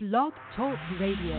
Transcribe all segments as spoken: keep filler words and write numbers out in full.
Blog Talk Radio.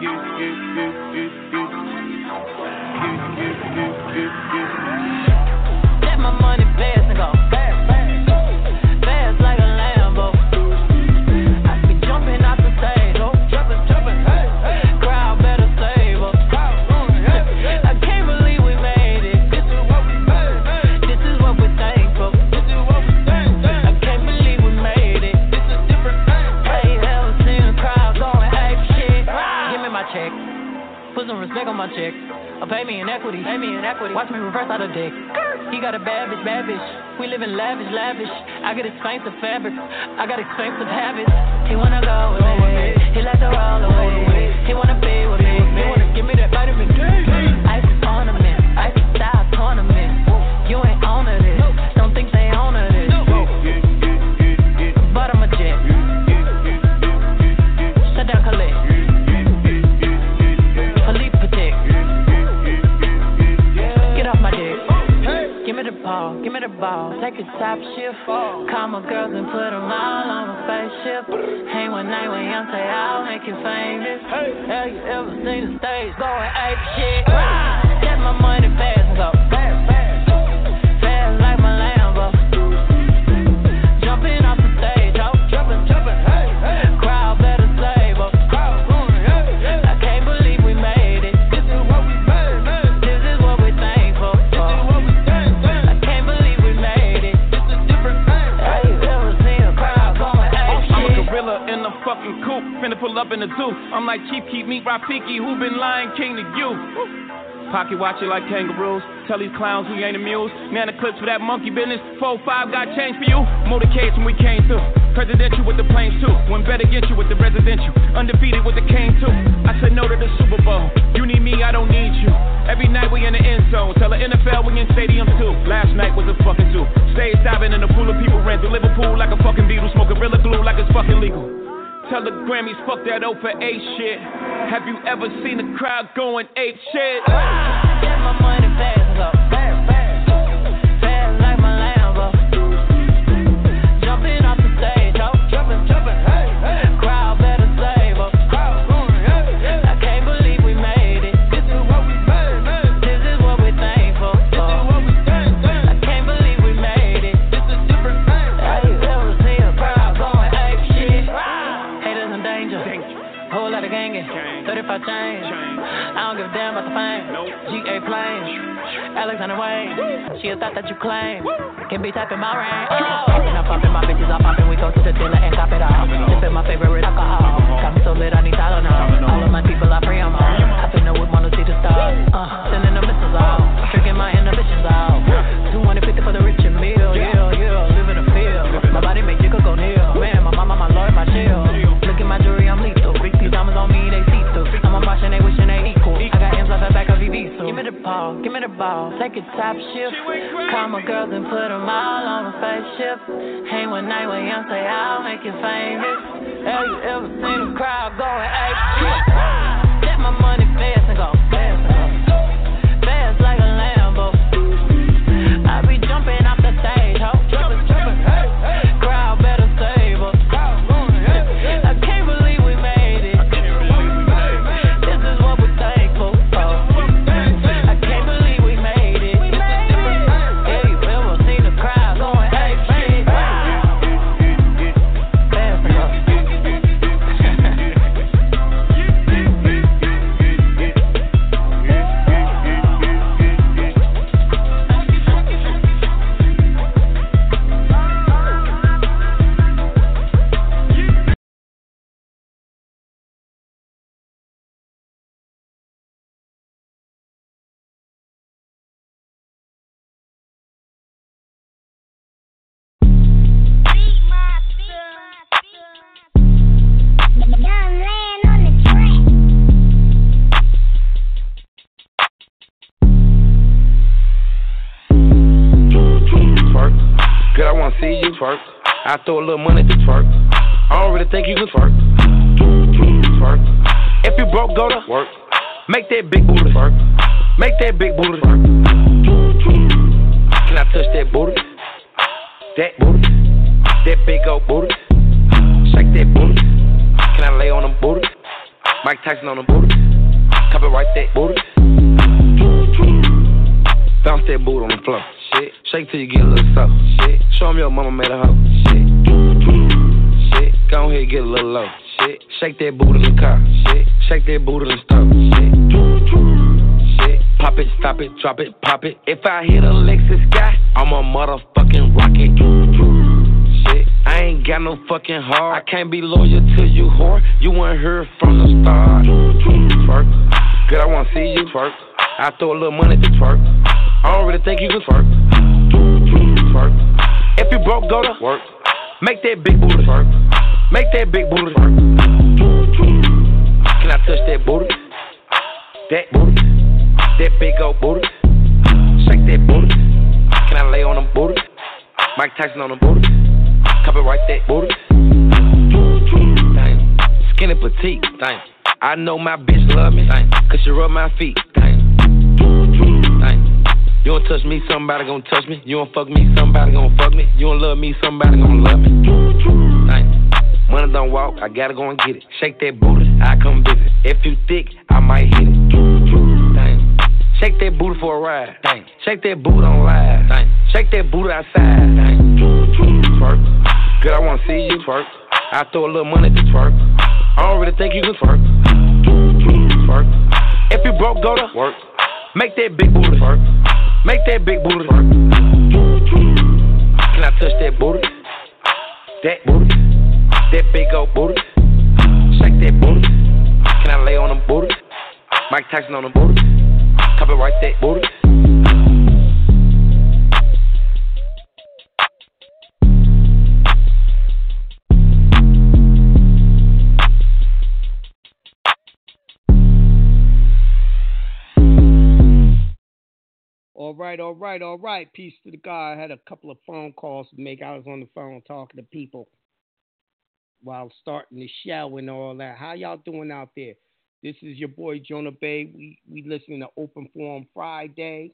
Let my money fast and go fast, fast, fast like a Lambo. I be jumping out the table, jumping, jumping. Hey, hey. Crowd better save up. I can't believe we made it. This is what we made. This is what we thankful. This is what we thankful. I can't believe we made it. This is different things. Hey, hell, seeing the crowd going ape shit. Give me my check. Put some respect on my check. Or pay me in equity, pay me in equity. Watch me reverse out of dick. He got a bad bitch, bad bitch. We live in lavish, lavish. I got expensive fabric. I got expensive habits. He wanna go with me. He likes to roll away. He wanna be with me. He wanna give me that vitamin D. Ice ornament, ice style tournament. You ain't on it. Don't think they own it. But I'm a jet. Shut down, collect. Ball. Give me the ball, take a top shift. Call my girls and put them all on a spaceship. Hang one night when young say I'll make you famous. Hey. Have you ever seen the stage going ape shit? Hey. Get my money fast and go fast, fast, fast like my Lambo. Jumping off the stage, oh, jumping, jumping. Hey, hey. Crowd better slave up. I can't believe we made it. This is what we made. made. This is what we thankful for. Fucking coupe, finna pull up in the zoo. I'm like, Chief, keep me Rafiki, who been lying king to you? Pocket watch it like kangaroos. Tell these clowns we ain't amused. Man, the clips for that monkey business. Four, five got change for you. Motorcades when we came through. Presidential with the planes too. When better get you with the residential. Undefeated with the cane too. I said no to the Super Bowl. You need me, I don't need you. Every night we in the end zone. Tell the N F L we in stadiums too. Last night was a fucking zoo. Stage diving in a pool of people ran through Liverpool like a fucking beetle. Smoking Rilla glue like it's fucking legal. Tell the Grammys, fuck that O for A shit. Have you ever seen a crowd going ape shit? Ah, get my money fast, go fast, fast, fast like my Lambo. Jumping off the stage, oh, jumping, jumping. Hey, hey. Crowd better slave up. I can't believe we made it. This is what we made. This is what we thankful for. This is what we thankful. I can't believe we made it. This is different things. Have you ever seen a crowd going ape shit? Haters in danger. Whole lot of gangin'. thirty-five chains. I don't give a damn about the fame. G A plane. Alexander Wayne. She a thought that you claim. Can be typing my rain. Oh. And I'm popping my bitches off. Popping. We go to the dealer and cop it all. Sipping my favorite alcohol. Got me so lit, I need Tylenol. All of my people are free on all. I feel no one wanna see the stars. Uh, sending the missiles out. Drinking my inhibitions out. two hundred fifty for the rich and meal. Yeah, yeah. Live in the field. My body make jiggle go near. Man, my mama, my lord, my shield. Look at my jewelry, I'm lethal. These diamonds on me, they see through. I'm on March and they wishing they equal. I got M's off the back of E V, so give me the ball, give me the ball. Take a top shift. Call my girls and put them all on a spaceship. Hang one night when young say I'll make you famous. Have you ever seen a crowd going ape shit? Get my money fast and go fast, fast, fast like a Lambo. I be jumping off the stage, ho, jumping, jumping. Crowd better save us. I can't believe. I throw a little money to twerk. I don't really think you can twerk. Twerk. If you broke, go to work. Make that big booty twerk. Make that big booty twerk. Can I touch that booty? That booty. That big old booty. Shake that booty. Can I lay on them booty? Mike Tyson on them booty. Copyright that booty. Bounce that boot on the floor. Shit. Shake till you get a little soft. Shit. Show them your mama made a hoe. Shit. Shit. Go ahead, get a little low. Shit. Shake that boot in the car. Shit. Shake that boot in the stove. Shit. Shit. Pop it, stop it, drop it, pop it. If I hit a Lexus guy, I'm a motherfucking rocket. Shit. I ain't got no fucking heart. I can't be loyal to you, whore. You weren't here from the start. Twerk. Girl, I wanna see you twerk. I throw a little money to twerk. I don't really think you can twerk. Twerk. If you broke, go to work. Make that big booty twerk. Make that big booty twerk. Can I touch that booty? That booty. That big old booty. Shake that booty. Can I lay on them booty? Mike Tyson on them booty. Copyright that booty. Dang. Skinny petite. Dang. I know my bitch love me. Dang. Cause she rub my feet. Dang. Dang. You don't touch me, somebody gon' touch me. You don't fuck me, somebody gon' fuck me. You don't love me, somebody gon' love me. Dang. Money don't walk, I gotta go and get it. Shake that booty, I come visit. If you thick, I might hit it. Dang. Shake that booty for a ride. Dang. Shake that booty on live. Dang. Shake that booty outside. Dang. Twerk. Girl, I wanna see you twerk. I throw a little money to twerk. I don't really think you can twerk. Twerk. If you broke, go to work. Make that big booty twerk. Make that big booty twerk. Can I touch that booty? That booty. That big old booty. Shake that booty. Can I lay on them booty? Mike Tyson on them booty. Copyright that booty. All right, all right, all right. Peace to the God. I had a couple of phone calls to make. I was on the phone talking to people while starting the show and all that. How y'all doing out there? This is your boy, Jonah Bey. We we listening to Open Forum Friday.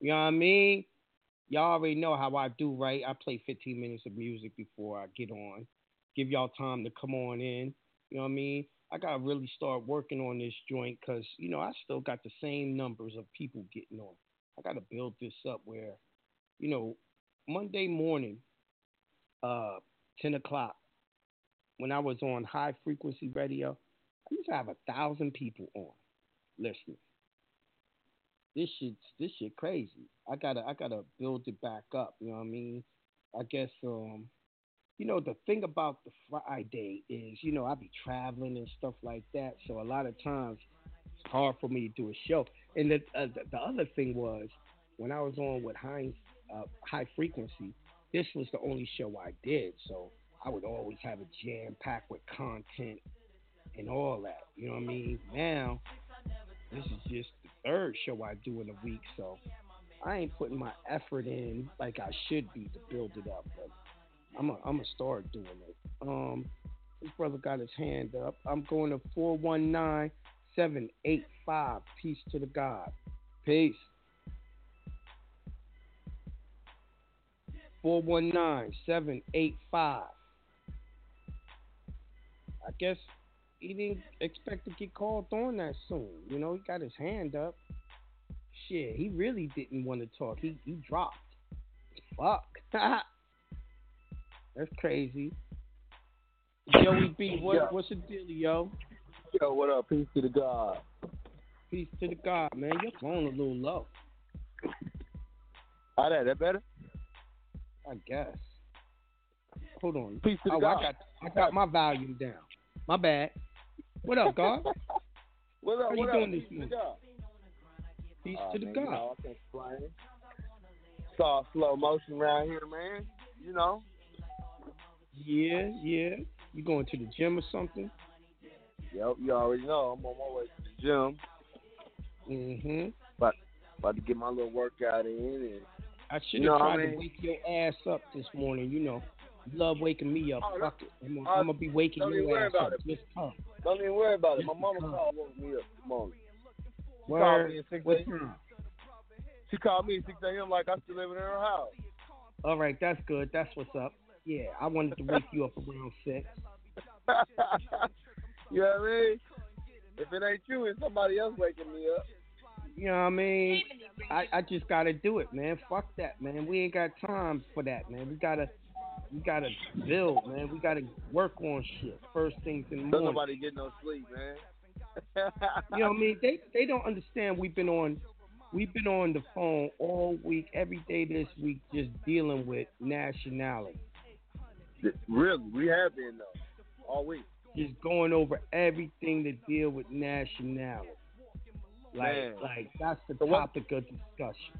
You know what I mean? Y'all already know how I do, right? I play fifteen minutes of music before I get on. Give y'all time to come on in. You know what I mean? I got to really start working on this joint because, you know, I still got the same numbers of people getting on. I got to build this up where, you know, Monday morning, uh, ten o'clock, when I was on high frequency radio, I used to have a thousand people on listening. This shit's this shit crazy. I gotta I gotta build it back up. You know what I mean? I guess um, you know, the thing about the Friday is, you know, I be traveling and stuff like that, so a lot of times it's hard for me to do a show. And the uh, the other thing was when I was on with high uh, high frequency, this was the only show I did, so I would always have a jam pack with content and all that, you know what I mean? Now, this is just the third show I do in a week, so I ain't putting my effort in like I should be to build it up, but I'm a, I'm a start doing it. Um, this brother got his hand up. I'm going to four one nine, seven eight five. Peace to the God. Peace. four one nine, seven eight five. I guess he didn't expect to get called on that soon. You know, he got his hand up. Shit, he really didn't want to talk. He he dropped. Fuck. That's crazy. Joey B, what, yeah. what's the deal, yo? Yo, what up? Peace to the God. Peace to the God, man. Your phone a little low. All right, that better? I guess. Hold on. Peace to the oh, God. I got, I got my volume down. My bad. What up, God? What up? How you doing this morning? Peace to the God. Peace to the God. It's all slow motion around here, man. You know. Yeah, yeah. You going to the gym or something? Yep, you already know. I'm on my way to the gym. Mm-hmm. But about to get my little workout in. And I should have you know tried I mean? to wake your ass up this morning. You know. Love waking me up. Oh, Fuck it. I'm going to be waking your ass up. Just come. Don't even worry about it. My mama called me up this morning. She Where? called me at six a.m. She called me at six a.m. like I still living in her house. All right. That's good. That's what's up. Yeah. I wanted to wake you up around six. You know what I mean? If it ain't you, it's somebody else waking me up. You know what I mean? I, I just gotta do it, man. Fuck that, man. We ain't got time for that, man. We gotta we gotta build, man. We gotta work on shit first things in the morning. Don't nobody get no sleep, man. You know what I mean? They they don't understand. We've been on we've been on the phone all week, every day this week, just dealing with nationality. Really, we have been though all week. Just going over everything to deal with nationality. Like, man. like that's the so topic what, of discussion.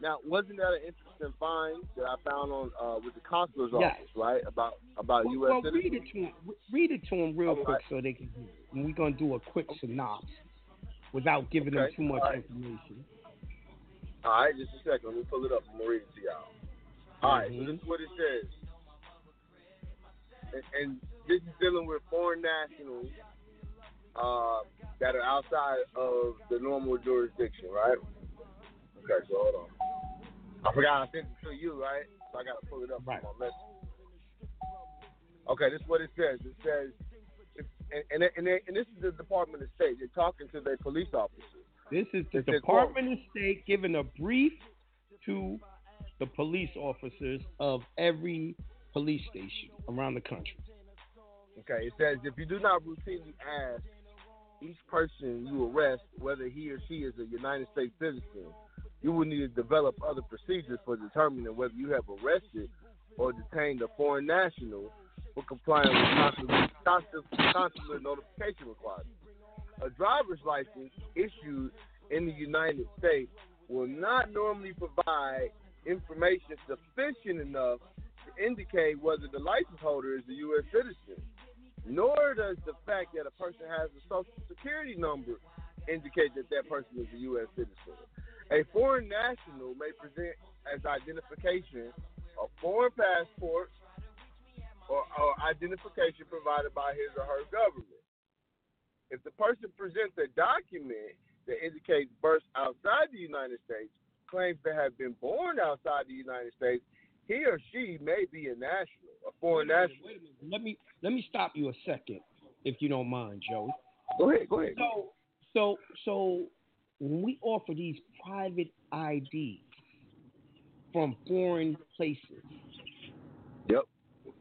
Now, wasn't that an interesting find that I found on uh, with the consular's yes. office, right? About about well, U S Well, citizens. read it to him, read it to them real All quick right. so they can. And we're gonna do a quick synopsis without giving okay. them too much All right. information. All right, just a second. Let me pull it up. I'm gonna read it to y'all. All mm-hmm. right, so this is what it says, and, and this is dealing with foreign nationals. Uh, that are outside of the normal jurisdiction, right? Okay, so hold on. I forgot I sent it to you, right? So I got to pull it up right. on my message. Okay, this is what it says. It says, it, and, and, and, they, and this is the Department of State. They're talking to their police officers. This is the it Department says, of State giving a brief to the police officers of every police station around the country. Okay, it says, if you do not routinely ask each person you arrest whether he or she is a United States citizen, you will need to develop other procedures for determining whether you have arrested or detained a foreign national for complying with consular, consular notification requirements. A driver's license issued in the United States will not normally provide information sufficient enough to indicate whether the license holder is a U S citizen. Nor does the fact that a person has a social security number indicate that that person is a U S citizen. A foreign national may present as identification a foreign passport or, or identification provided by his or her government. If the person presents a document that indicates birth outside the United States, claims to have been born outside the United States, he or she may be a national. A foreign national. Wait a minute. Let me let me stop you a second, if you don't mind, Joey. Go ahead, go ahead. So, so, so when we offer these private I Ds from foreign places, yep,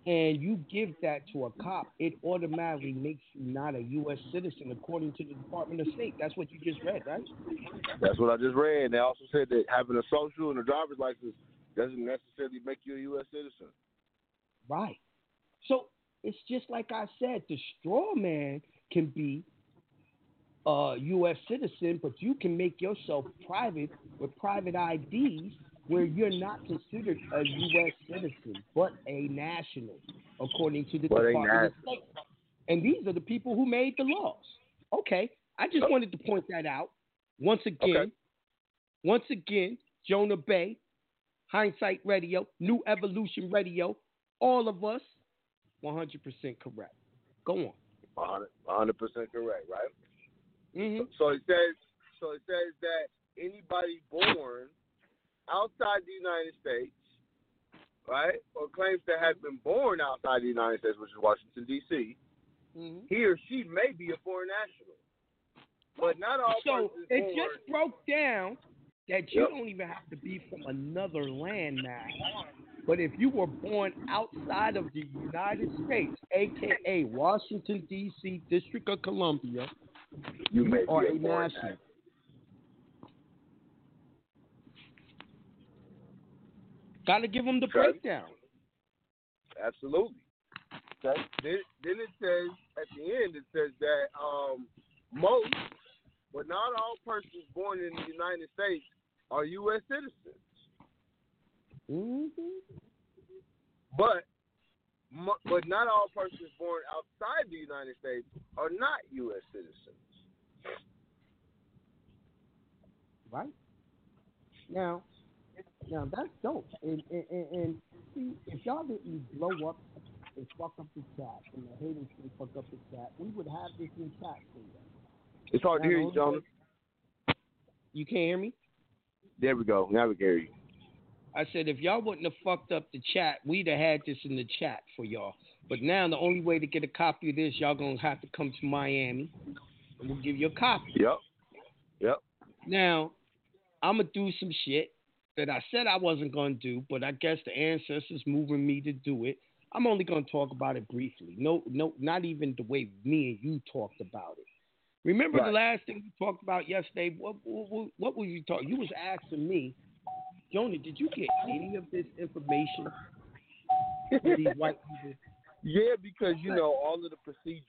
and you give that to a cop, it automatically makes you not a U S citizen according to the Department of State. That's what you just read, right? That's what I just read. They also said that having a social and a driver's license doesn't necessarily make you a U S citizen. Right. So it's just like I said, the straw man can be a U S citizen, but you can make yourself private with private I Ds where you're not considered a U S citizen, but a national, according to the but Department of State. And these are the people who made the laws. Okay. I just oh. wanted to point that out. Once again, okay. once again, Jonah Bey, Hindsight Radio, New Evolution Radio, all of us, one hundred percent correct. Go on. one hundred percent correct, right? Mm-hmm. So, so it says, so it says that anybody born outside the United States, right, or claims to have been born outside the United States, which is Washington D C, mm-hmm. he or she may be a foreign national, but not all. So it born. just broke down that you yep. don't even have to be from another land now. But if you were born outside of the United States, a k a. Washington, D C, District of Columbia, you, you may are be a national. Got to give them the okay. breakdown. Absolutely. Okay. Then, then it says, at the end, it says that um, most, but not all persons born in the United States are U S citizens. Mm-hmm. But but not all persons born outside the United States are not U S citizens. Right. Now, now that's dope. And, and, and, and see, if y'all didn't blow up and fuck up the chat, and the haters didn't fuck up the chat, we would have this in chat for you. It's hard now, to hear you, Jonah. You can't hear me? There we go. Now we can hear you. I said, if y'all wouldn't have fucked up the chat, we'd have had this in the chat for y'all. But now the only way to get a copy of this, y'all going to have to come to Miami. and we'll give you a copy. Yep. Yep. Now, I'm going to do some shit that I said I wasn't going to do, but I guess the ancestors moving me to do it. I'm only going to talk about it briefly. No, no, not even the way me and you talked about it. Remember right. the last thing we talked about yesterday? What, what, what were you talking? You was asking me, Jonah, did you get any of this information from these white people? Yeah, because, you know, all of the procedures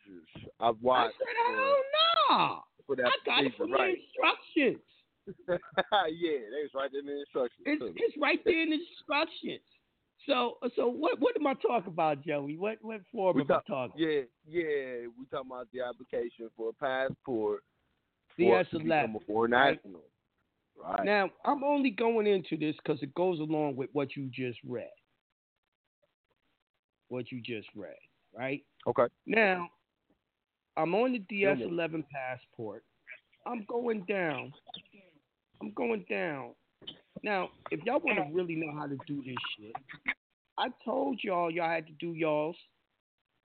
I've watched. I said, oh, for, no. For that I got it from right. the instructions. Yeah, they was right there in the instructions. It's, it's right there in the instructions. So, so what what am I talking about, Joey? What what form am I talking? Yeah, yeah, we talking about the application for a passport. D S eleven. For national. Right. Right. Now, I'm only going into this because it goes along with what you just read. What you just read, right? Okay. Now, I'm on the D S eleven passport. I'm going down. I'm going down. Now, if y'all want to really know how to do this shit, I told y'all y'all had to do y'all's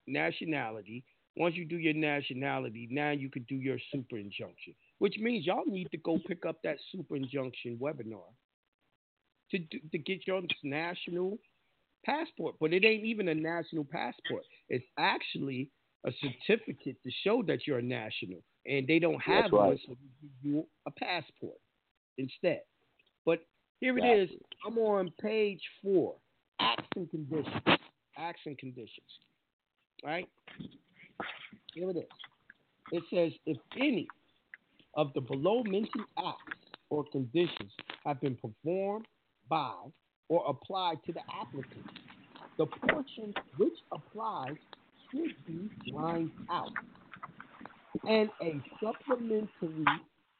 nationality. Once you do your nationality, now you can do your super injunction, which means y'all need to go pick up that super injunction webinar to do, to get your national passport. But it ain't even a national passport. It's actually a certificate to show that you're a national. And they don't have That's one, right. so they give you a passport instead. But here it is. I'm on page four. Acts and conditions. Acts and conditions. Right? Here it is. It says, if any of the below mentioned acts or conditions have been performed by or applied to the applicant, the portion which applies should be lined out, and a supplementary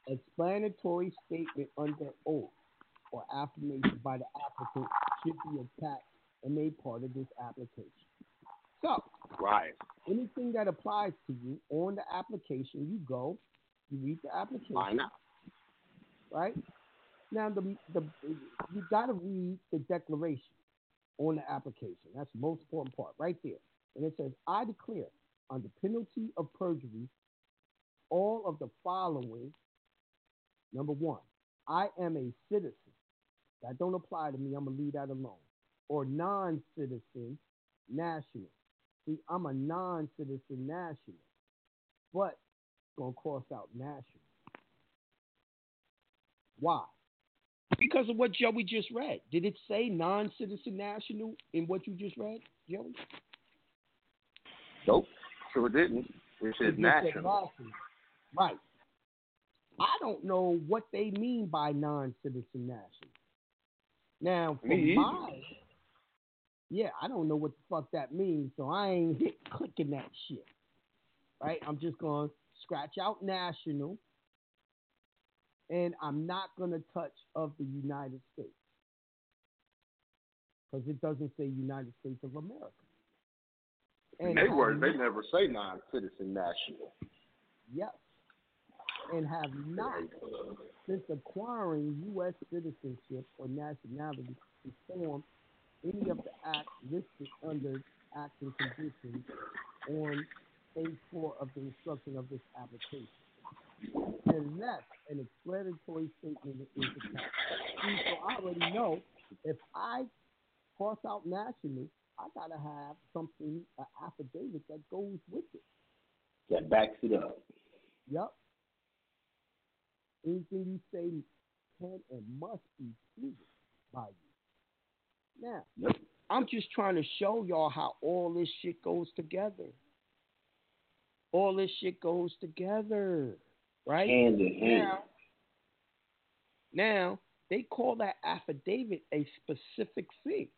explanatory statement under oath or affirmation by the applicant should be attached and made part of this application. So, right. anything that applies to you on the application, you go, you read the application. Why not? Right? Now, the the you got to read the declaration on the application. That's the most important part right there. And it says, I declare under penalty of perjury all of the following. Number one, I am a citizen. That don't apply to me. I'm going to leave that alone. Or non-citizen national. See, I'm a non-citizen national. But it's going to cross out national. Why? Because of what Joey just read. Did it say non-citizen national in what you just read, Joey? Nope. Sure didn't. It said national. Right. I don't know what they mean by non-citizen national. Now, for mine, yeah, I don't know what the fuck that means, so I ain't hit clicking that shit. Right? I'm just going to scratch out national, and I'm not going to touch of the United States because it doesn't say United States of America. And they were, they never say non-citizen national. Yep. And have not, since acquiring U S citizenship or nationality, performed any of the acts listed under acts and conditions on page four of the instruction of this application, unless an explanatory statement is attached. So I already know if I cross out nationally, I gotta have something, an affidavit that goes with it. That backs it up. Yep. Anything you say can and must be proven by you. Now, yep. I'm just trying to show y'all how all this shit goes together. All this shit goes together. Right? Hand in hand. Now, they call that affidavit a specific thing.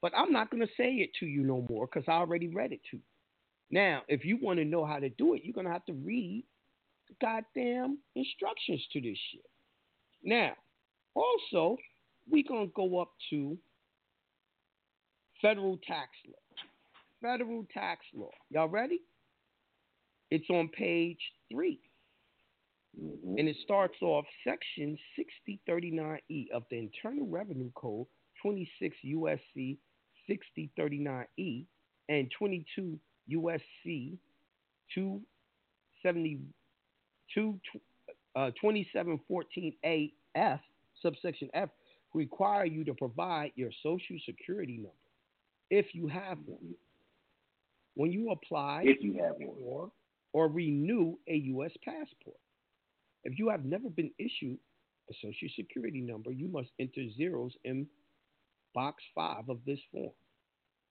But I'm not going to say it to you no more because I already read it to you. Now, if you want to know how to do it, you're going to have to read the goddamn instructions to this shit. Now, also, we're going to go up to federal tax law. Federal tax law. Y'all ready? It's on page three. Mm-hmm. And it starts off section sixty thirty-nine E of the Internal Revenue Code, twenty-six U S C sixty thirty-nine E and twenty-two U S C two seventy to uh, twenty-seven fourteen A F, subsection F, require you to provide your social security number if you have one when you apply if you have one. Or, or renew a U S passport. If you have never been issued a social security number, you must enter zeros in box five of this form.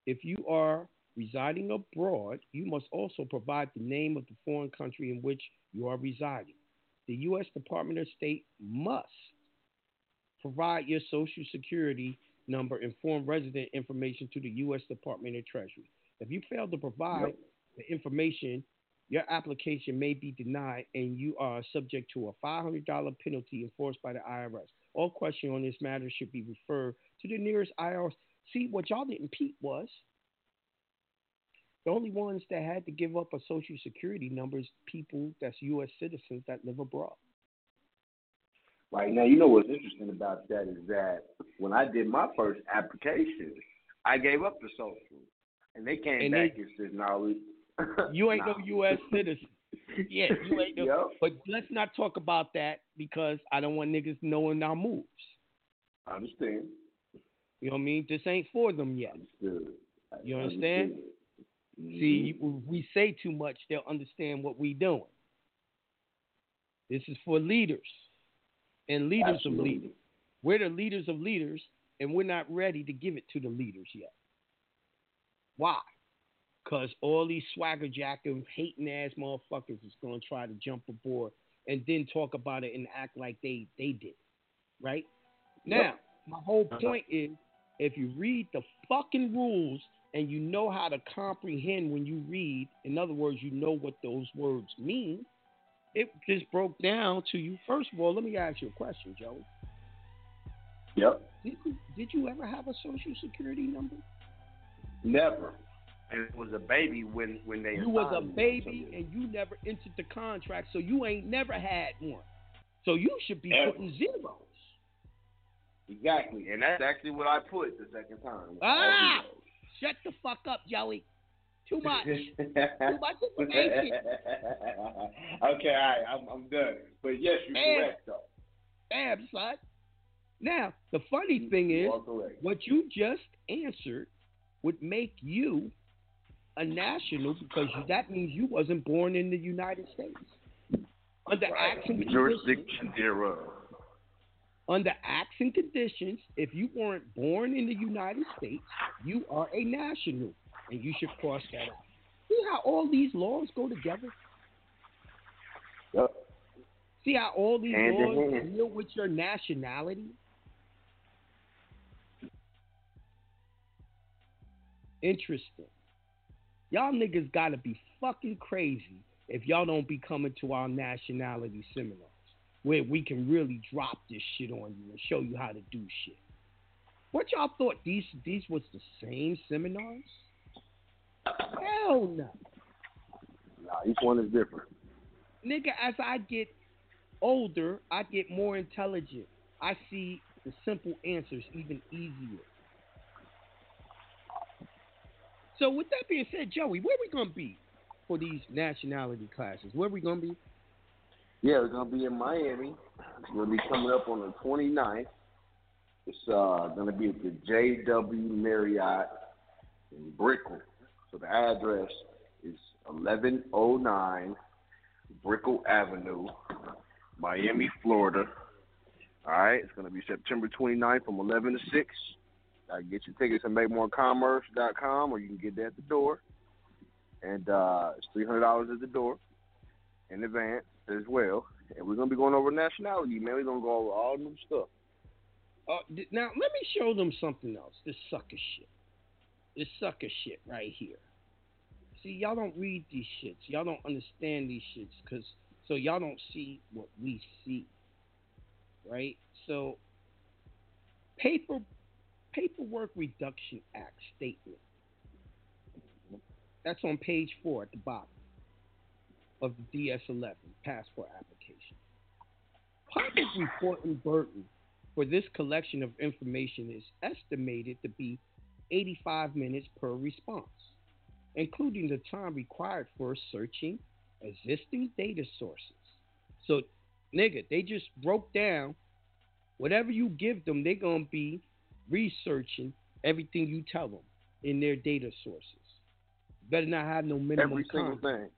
If you are residing abroad, you must also provide the name of the foreign country in which you are residing. The U S Department of State must provide your social security number and foreign resident information to the U S Department of Treasury. If you fail to provide no. the information, your application may be denied and you are subject to a five hundred dollars penalty enforced by the I R S. All questions on this matter should be referred to the nearest I R S. See, what y'all didn't peep was the only ones that had to give up a social security number is people that's U S citizens that live abroad. Right. Now, you know what's interesting about that is that when I did my first application, I gave up the social. And they came and back they, and said, no, you ain't nah. no U S citizen. Yeah, you ain't no. Yep. But let's not talk about that because I don't want niggas knowing our moves. I understand. You know what I mean? This ain't for them yet. Understood. You understand? Understood. Mm-hmm. See, we say too much, they'll understand what we doing. This is for leaders. And leaders Absolutely. of leaders. We're the leaders of leaders, and we're not ready to give it to the leaders yet. Why? Because all these swagger-jacking, hating-ass motherfuckers is going to try to jump aboard and then talk about it and act like they, they did. Right? Now, yep. my whole point is, if you read the fucking rules and you know how to comprehend when you read, in other words, you know what those words mean, it just broke down to you. First of all, let me ask you a question, Joe. Yep. Did you, did you ever have a social security number? Never. And it was a baby when, when they... You was a baby and you never entered the contract, so you ain't never had one. So you should be ever. putting zeros. Exactly. And that's actually what I put the second time. Ah! Shut the fuck up, Joey. Too much. Too much information. Okay, all right. I'm, I'm done. But yes, you're Bam. correct, though. Damn, son. Now, the funny thing is, what you just answered would make you a national because that means you wasn't born in the United States. Under right. acts and jurisdiction thereof. Under acts and conditions, if you weren't born in the United States, you are a national, and you should cross that out. See how all these laws go together? Yep. See how all these and laws and deal with your nationality? Interesting. Y'all niggas gotta be fucking crazy if y'all don't be coming to our nationality seminar, where we can really drop this shit on you and show you how to do shit. What y'all thought, these these was the same seminars? Hell no. Nah, each one is different. Nigga, as I get older, I get more intelligent. I see the simple answers even easier. So with that being said, Joey, where we going to be for these nationality classes? Where we going to be? Yeah, we're going to be in Miami. We'll be coming up on the twenty-ninth. It's uh, going to be at the J W Marriott in Brickell. So the address is eleven oh nine Brickell Avenue, Miami, Florida. All right, it's going to be September twenty-ninth from eleven to six. I get your tickets at make more commerce dot com, or you can get that at the door. And uh, it's three hundred dollars at the door in advance as well, and we're gonna be going over nationality, man. We're gonna go over all new stuff. Uh, now let me show them something else. This sucker shit. This sucker shit right here. See, y'all don't read these shits. Y'all don't understand these shits, cause so y'all don't see what we see, right? So, paper paperwork reduction act statement. That's on page four at the bottom of the D S eleven passport application. Public reporting burden for this collection of information is estimated to be eighty-five minutes per response, including the time required for searching existing data sources, So, nigga, they just broke down whatever you give them, they're going to be researching everything you tell them in their data sources. Better not have no minimum Every single contact. thing.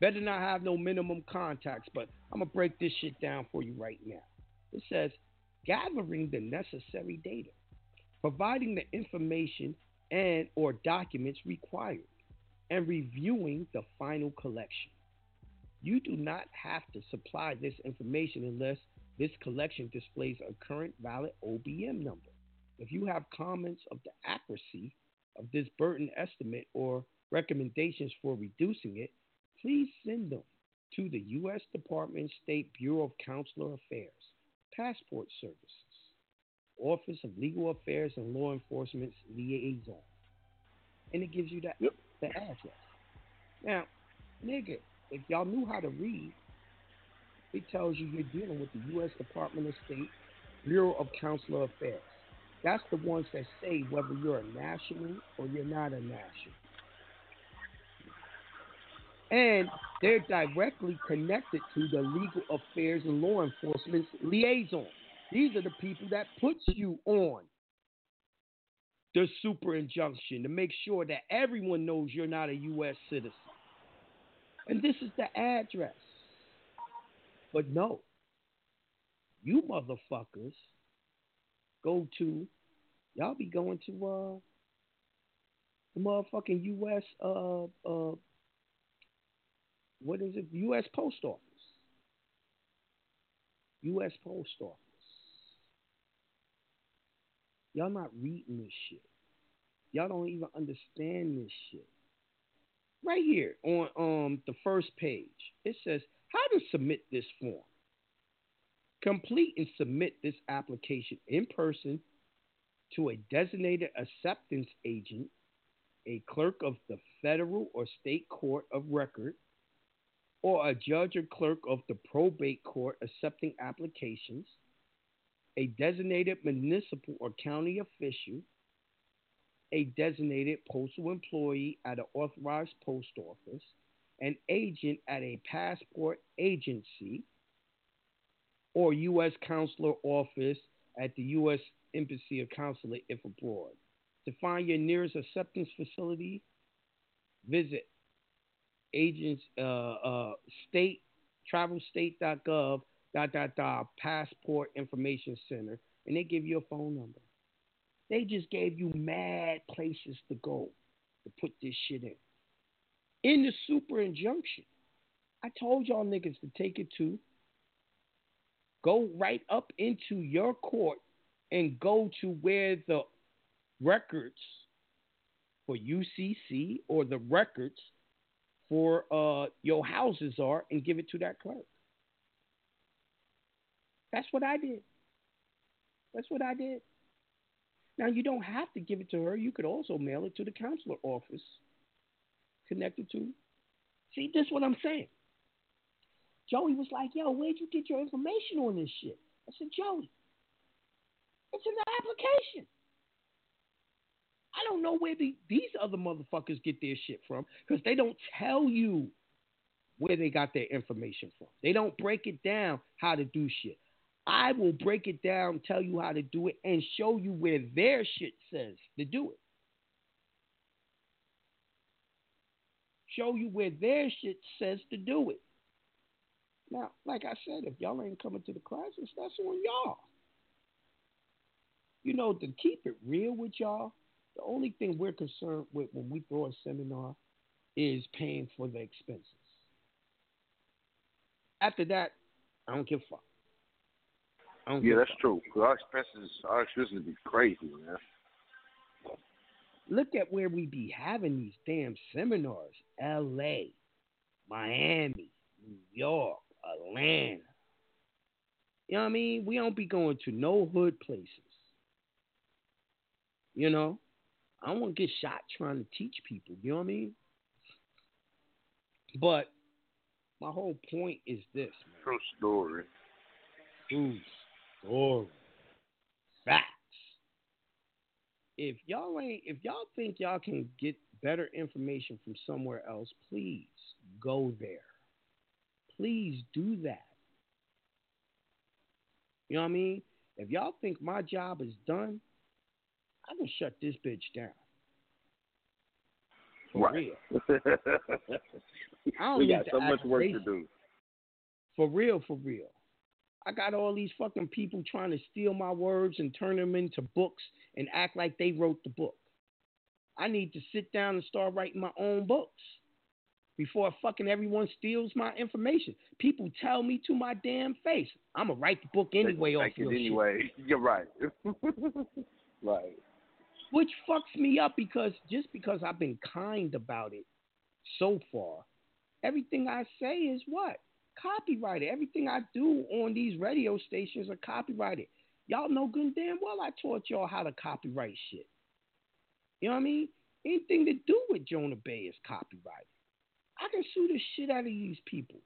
Better not have no minimum contacts, but I'm going to break this shit down for you right now. It says, gathering the necessary data, providing the information and or documents required, and reviewing the final collection. You do not have to supply this information unless this collection displays a current valid O B M number. If you have comments of the accuracy of this burden estimate or recommendations for reducing it, please send them to the U S Department of State Bureau of Consular Affairs, Passport Services, Office of Legal Affairs and Law Enforcement's Liaison. And it gives you that, yep. the address. Now, nigga, if y'all knew how to read, it tells you you're dealing with the U S Department of State Bureau of Consular Affairs. That's the ones that say whether you're a national or you're not a national. And they're directly connected to the Legal Affairs and Law Enforcement's Liaison. These are the people that puts you on the super injunction to make sure that everyone knows you're not a U S citizen. And this is the address. But no, you motherfuckers go to, y'all be going to uh, the motherfucking U S, uh, uh, what is it? U S Post Office. U S Post Office. Y'all not reading this shit. Y'all don't even understand this shit. Right here on um the first page, it says how to submit this form. Complete and submit this application in person to a designated acceptance agent, a clerk of the federal or state court of record, or a judge or clerk of the probate court accepting applications, a designated municipal or county official, a designated postal employee at an authorized post office, an agent at a passport agency, or U S consular office at the U S embassy or consulate if abroad. To find your nearest acceptance facility, visit agents, uh, uh, state, travel state dot gov, dot, dot, dot, passport information center, and they give you a phone number. They just gave you mad places to go to put this shit in. In the super injunction, I told y'all niggas to take it to, go right up into your court and go to where the records for U C C or the records for uh, your houses are and give it to that clerk. That's what I did. That's what I did. Now, you don't have to give it to her. You could also mail it to the consular office connected to. See, this is what I'm saying. Joey was like, yo, where'd you get your information on this shit? I said, Joey, it's in the application. I don't know where the, these other motherfuckers get their shit from because they don't tell you where they got their information from. They don't break it down how to do shit. I will break it down, tell you how to do it, and show you where their shit says to do it. Show you where their shit says to do it. Now, like I said, if y'all ain't coming to the classes, that's on y'all. You know, to keep it real with y'all, the only thing we're concerned with when we throw a seminar is paying for the expenses. After that, I don't give a fuck. Yeah, that's true. Our expenses, our expenses be crazy, man. Look at where we be having these damn seminars: L A, Miami, New York, Atlanta. You know what I mean? We don't be going to no hood places. You know, I don't want to get shot trying to teach people. You know what I mean? But my whole point is this, man. True story. True story. Or facts. If y'all ain't, if y'all think y'all can get better information from somewhere else, please go there. please do that. You know what I mean? If y'all think my job is done, I can shut this bitch down. For right. real. I don't we got so much work to do. For real, for real. I got all these fucking people trying to steal my words and turn them into books and act like they wrote the book. I need to sit down and start writing my own books before fucking everyone steals my information. People tell me to my damn face, I'm going to write the book anyway. Off your anyway. Shit. You're right. Right. Which fucks me up because just because I've been kind about it so far, everything I say is what? Copyrighted. Everything I do on these radio stations are copyrighted. Y'all know good and damn well I taught y'all how to copyright shit. You know what I mean? Anything to do with Jonah Bey is copyrighted. I can sue the shit out of these people.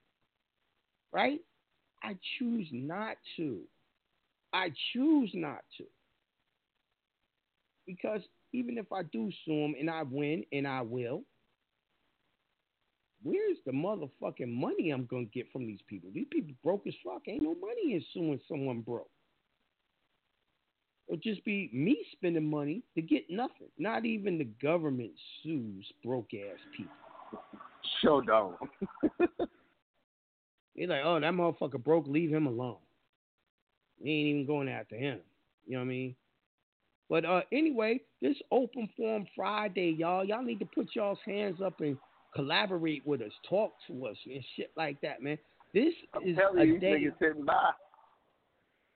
Right? I choose not to. I choose not to. Because even if I do sue them and I win, and I will, where's the motherfucking money I'm going to get from these people? These people broke as fuck. Ain't no money in suing someone broke. It'll just be me spending money to get nothing. Not even the government sues broke-ass people. Show down. You're like, oh, that motherfucker broke, leave him alone. He ain't even going after him. You know what I mean? But uh, anyway, this Open Forum Friday, y'all. Y'all need to put y'all's hands up and collaborate with us, talk to us, and shit like that, man. This I'm is a you, day. Sitting by.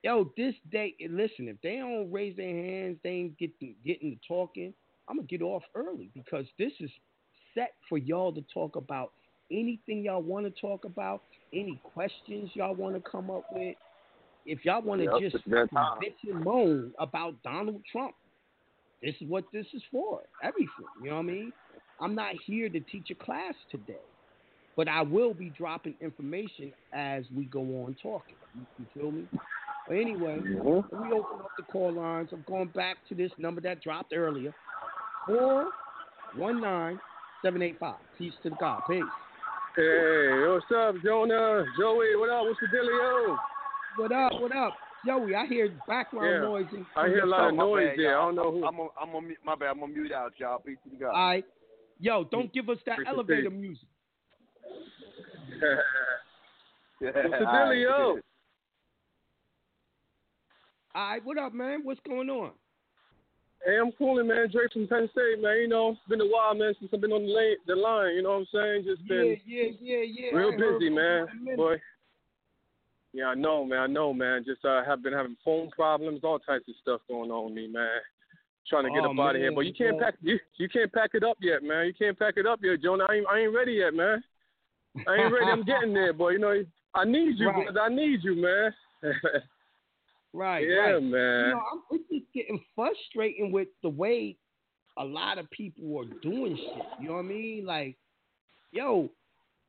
Yo, this day, listen, if they don't raise their hands, they ain't get to, getting to talking, I'm going to get off early because this is set for y'all to talk about anything y'all want to talk about, any questions y'all want to come up with. If y'all want to yep, just bitch and moan about Donald Trump, this is what this is for. Everything. You know what I mean? I'm not here to teach a class today, but I will be dropping information as we go on talking. You, you feel me? But anyway, mm-hmm. we open up the call lines. I'm going back to this number that dropped earlier. four one nine, seven eight five. Peace to the God. Peace. Hey, what's up, Jonah? Joey, what up? What's the dealio? What up? What up? Joey, I hear background yeah. noise. I hear a lot of noise there. I don't know who. I'm gonna, I'm gonna, my bad. I'm gonna mute out, y'all. Peace to God. All right. Yo, don't give us that Appreciate elevator you. music. yeah, What's the dealio? All right. All right, what up, man? What's going on? Hey, I'm cooling, man. Drake from Penn State, man. You know, it's been a while, man, since I've been on the, lane, the line. You know what I'm saying? Just been yeah, yeah, yeah, yeah. real busy, man. Boy. Yeah, I know, man. I know, man. Just uh, have been having phone problems, all types of stuff going on with me, man. Trying to get oh, up out of here, but you can't pack you, you can't pack it up yet, man. You can't pack it up yet, Jonah. I ain't, I ain't ready yet, man. I ain't ready. I'm getting there, boy. You know, I need you, right. I need you, man. right. Yeah, right. man. You know, I'm it's just getting frustrating with the way a lot of people are doing shit. You know what I mean? Like, yo.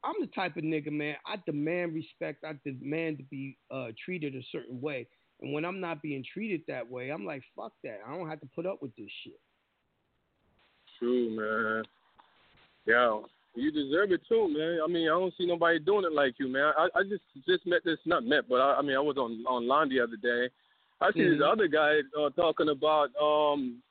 I'm the type of nigga, man, I demand respect. I demand to be uh, treated a certain way. And when I'm not being treated that way, I'm like, fuck that. I don't have to put up with this shit. True, man. Yo, you deserve it too, man. I mean, I don't see nobody doing it like you, man. I, I just just met this, not met, but I, I mean, I was on, online the other day. I see mm-hmm. this other guy uh, talking about, um,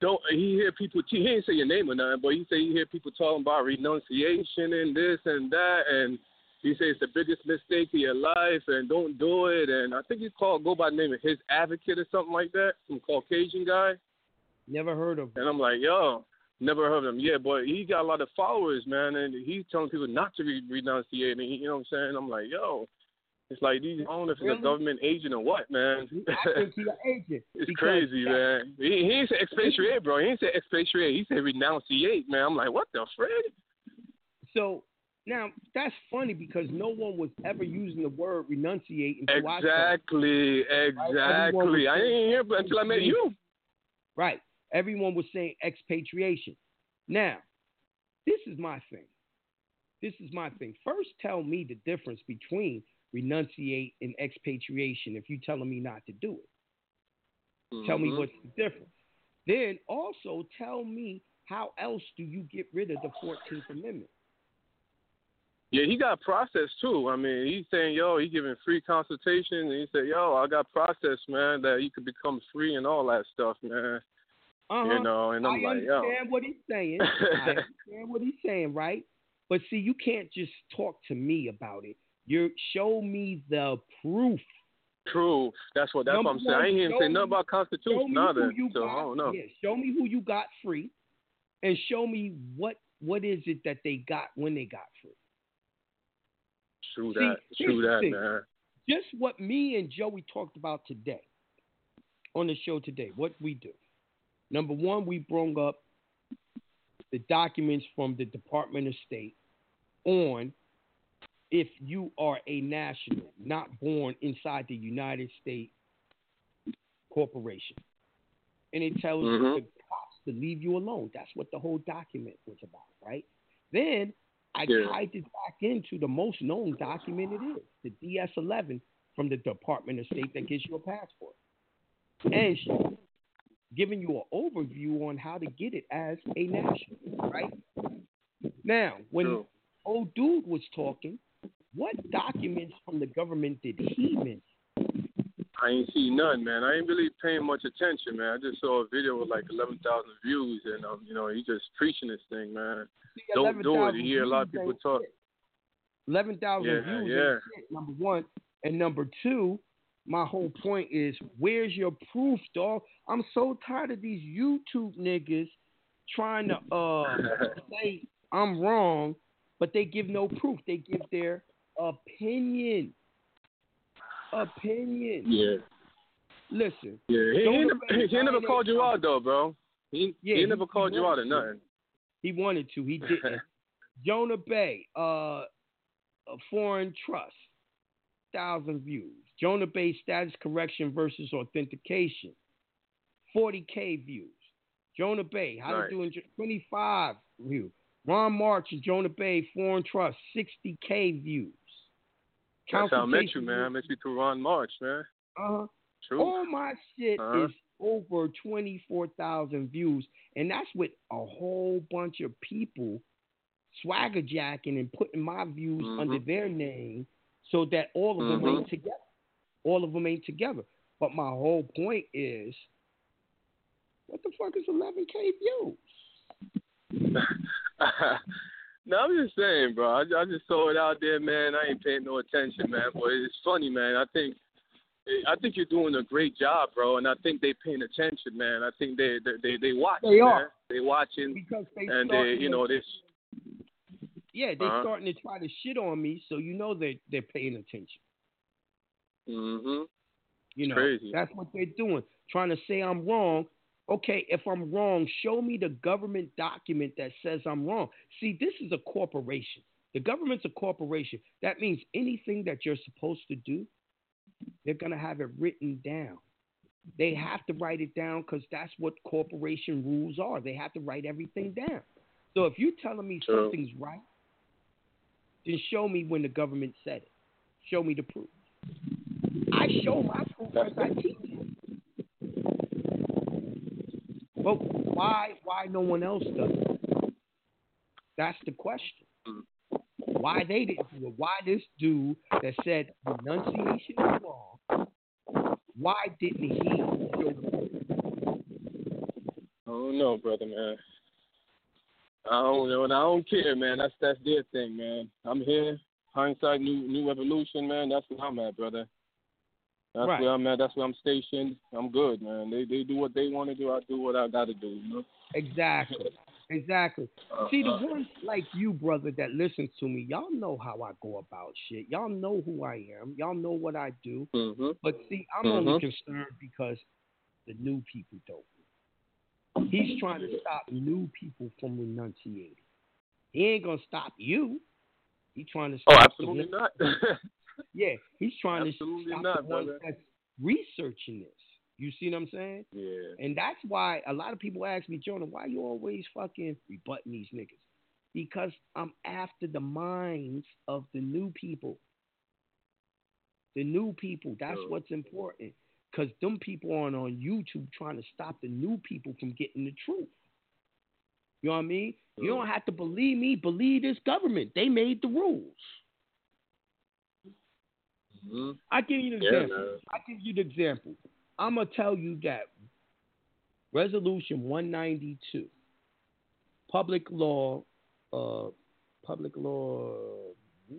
Don't he hear people? He ain't say your name or nothing, but he say you hear people talking about renunciation and this and that, and he say it's the biggest mistake of your life, and don't do it. And I think he's called go by the name of his advocate or something like that, some Caucasian guy. Never heard of him. And I'm like, yo, never heard of him. Yeah, but he got a lot of followers, man, and he's telling people not to re- renunciate. And he, you know what I'm saying? I'm like, yo. It's like, these, I don't know if he's really? a government agent or what, man. I think he's an agent. It's crazy, that, man. He, he ain't say expatriate, bro. He ain't say expatriate. He said renunciate, man. I'm like, what the frick? So, now, that's funny because no one was ever using the word renunciate. Until exactly. I exactly. Right? I didn't hear it until I met you. Right. Everyone was saying expatriation. Now, this is my thing. This is my thing. First, tell me the difference between renunciate and expatriation if you're telling me not to do it. Mm-hmm. Tell me what's the difference. Then also tell me how else do you get rid of the fourteenth Amendment? Yeah, he got processed too. I mean, he's saying, yo, he giving free consultations, and he said, yo, I got processed, man, that you could become free and all that stuff, man. Uh-huh. You know, and I'm I like, yo. I understand what he's saying. I understand what he's saying, right? But see, you can't just talk to me about it. You show me the proof. Proof. That's what. That's Number what I'm saying. One, I ain't even say nothing about Constitution. Neither. So got, I don't know. Yeah, show me who you got free, and show me what what is it that they got when they got free. True see, that. True that, thing. Man. Just what me and Joey talked about today on the show today. What we do. Number one, we brought up the documents from the Department of State on. If you are a national, not born inside the United States corporation. And it tells mm-hmm. the cops to leave you alone. That's what the whole document was about, right? Then I yeah. tied it back into the most known document it is, the D S eleven from the Department of State that gives you a passport. And so, giving you an overview on how to get it as a national, right? Now, when sure. old dude was talking, what documents from the government did he miss? I ain't see none, man. I ain't really paying much attention, man. I just saw a video with like eleven thousand views, and, um, you know, he just preaching this thing, man. See, Don't do it. You hear a lot of people talk. eleven thousand yeah, views, yeah. Shit, number one. And number two, my whole point is, where's your proof, dog? I'm so tired of these YouTube niggas trying to uh, say I'm wrong, but they give no proof. They give their opinion. Opinion. Yeah. Listen. Yeah. He, he, never, he never called you out, though, bro. He, yeah, he, he never he called you out or nothing. He wanted to. He didn't. Jonah Bey, uh, a foreign trust, one thousand views. Jonah Bey, status correction versus authentication, forty K views. Jonah Bey, how nice. to do in twenty-five views. Ron March and Jonah Bey, Foreign Trust, sixty K views. That's how I met you, man. I met you through Ron March, man. Uh-huh. True. All my shit uh-huh. is over twenty-four thousand views, and that's with a whole bunch of people swagger jacking and putting my views mm-hmm. under their name so that all of them mm-hmm. ain't together. All of them ain't together. But my whole point is, what the fuck is eleven K views? No, I'm just saying, bro. I, I just throw it out there, man. I ain't paying no attention, man. But it's funny, man. I think, I think you're doing a great job, bro. And I think they paying attention, man. I think they they they, they watching. They are. Man. They watching because they and they, you know, this. Yeah, they're uh-huh. starting to try to shit on me, so you know they they're paying attention. Mm-hmm. You know, crazy. That's what they're doing. Trying to say I'm wrong. Okay, if I'm wrong, show me the government document that says I'm wrong. See, this is a corporation. The government's a corporation. That means anything that you're supposed to do, they're going to have it written down. They have to write it down because that's what corporation rules are. They have to write everything down. So if you're telling me True. something's right, then show me when the government said it. Show me the proof. I show my proof as I teach it. But why why no one else does it? That's the question. Why they didn't do it? Why this dude that said renunciation is wrong, why didn't he show the I don't know, brother, man. I don't know, and I don't care, man. That's that's their thing, man. I'm here. Hindsight, new new evolution, man. That's where I'm at, brother. That's right. where I'm at. That's where I'm stationed. I'm good, man. They they do what they want to do. I do what I got to do. You know? Exactly. Exactly. Uh, See, the uh, ones like you, brother, that listen to me, y'all know how I go about shit. Y'all know who I am. Y'all know what I do. Mm-hmm. But see, I'm mm-hmm. only concerned because the new people don't. He's trying to stop new people from renunciating. He ain't going to stop you. He's trying to stop Oh, absolutely not. Yeah, he's trying Absolutely to stop the ones that's researching this. You see what I'm saying? Yeah. And that's why a lot of people ask me, Jonah, why you always fucking rebutting these niggas? Because I'm after the minds of the new people. The new people. That's oh. what's important. Because them people aren't on YouTube trying to stop the new people from getting the truth. You know what I mean? You don't have to believe me. Believe this government. They made the rules. Mm-hmm. I give you an yeah, example. Man. I give you the example. I'm going to tell you that Resolution one ninety-two, public law, uh, public law, ooh,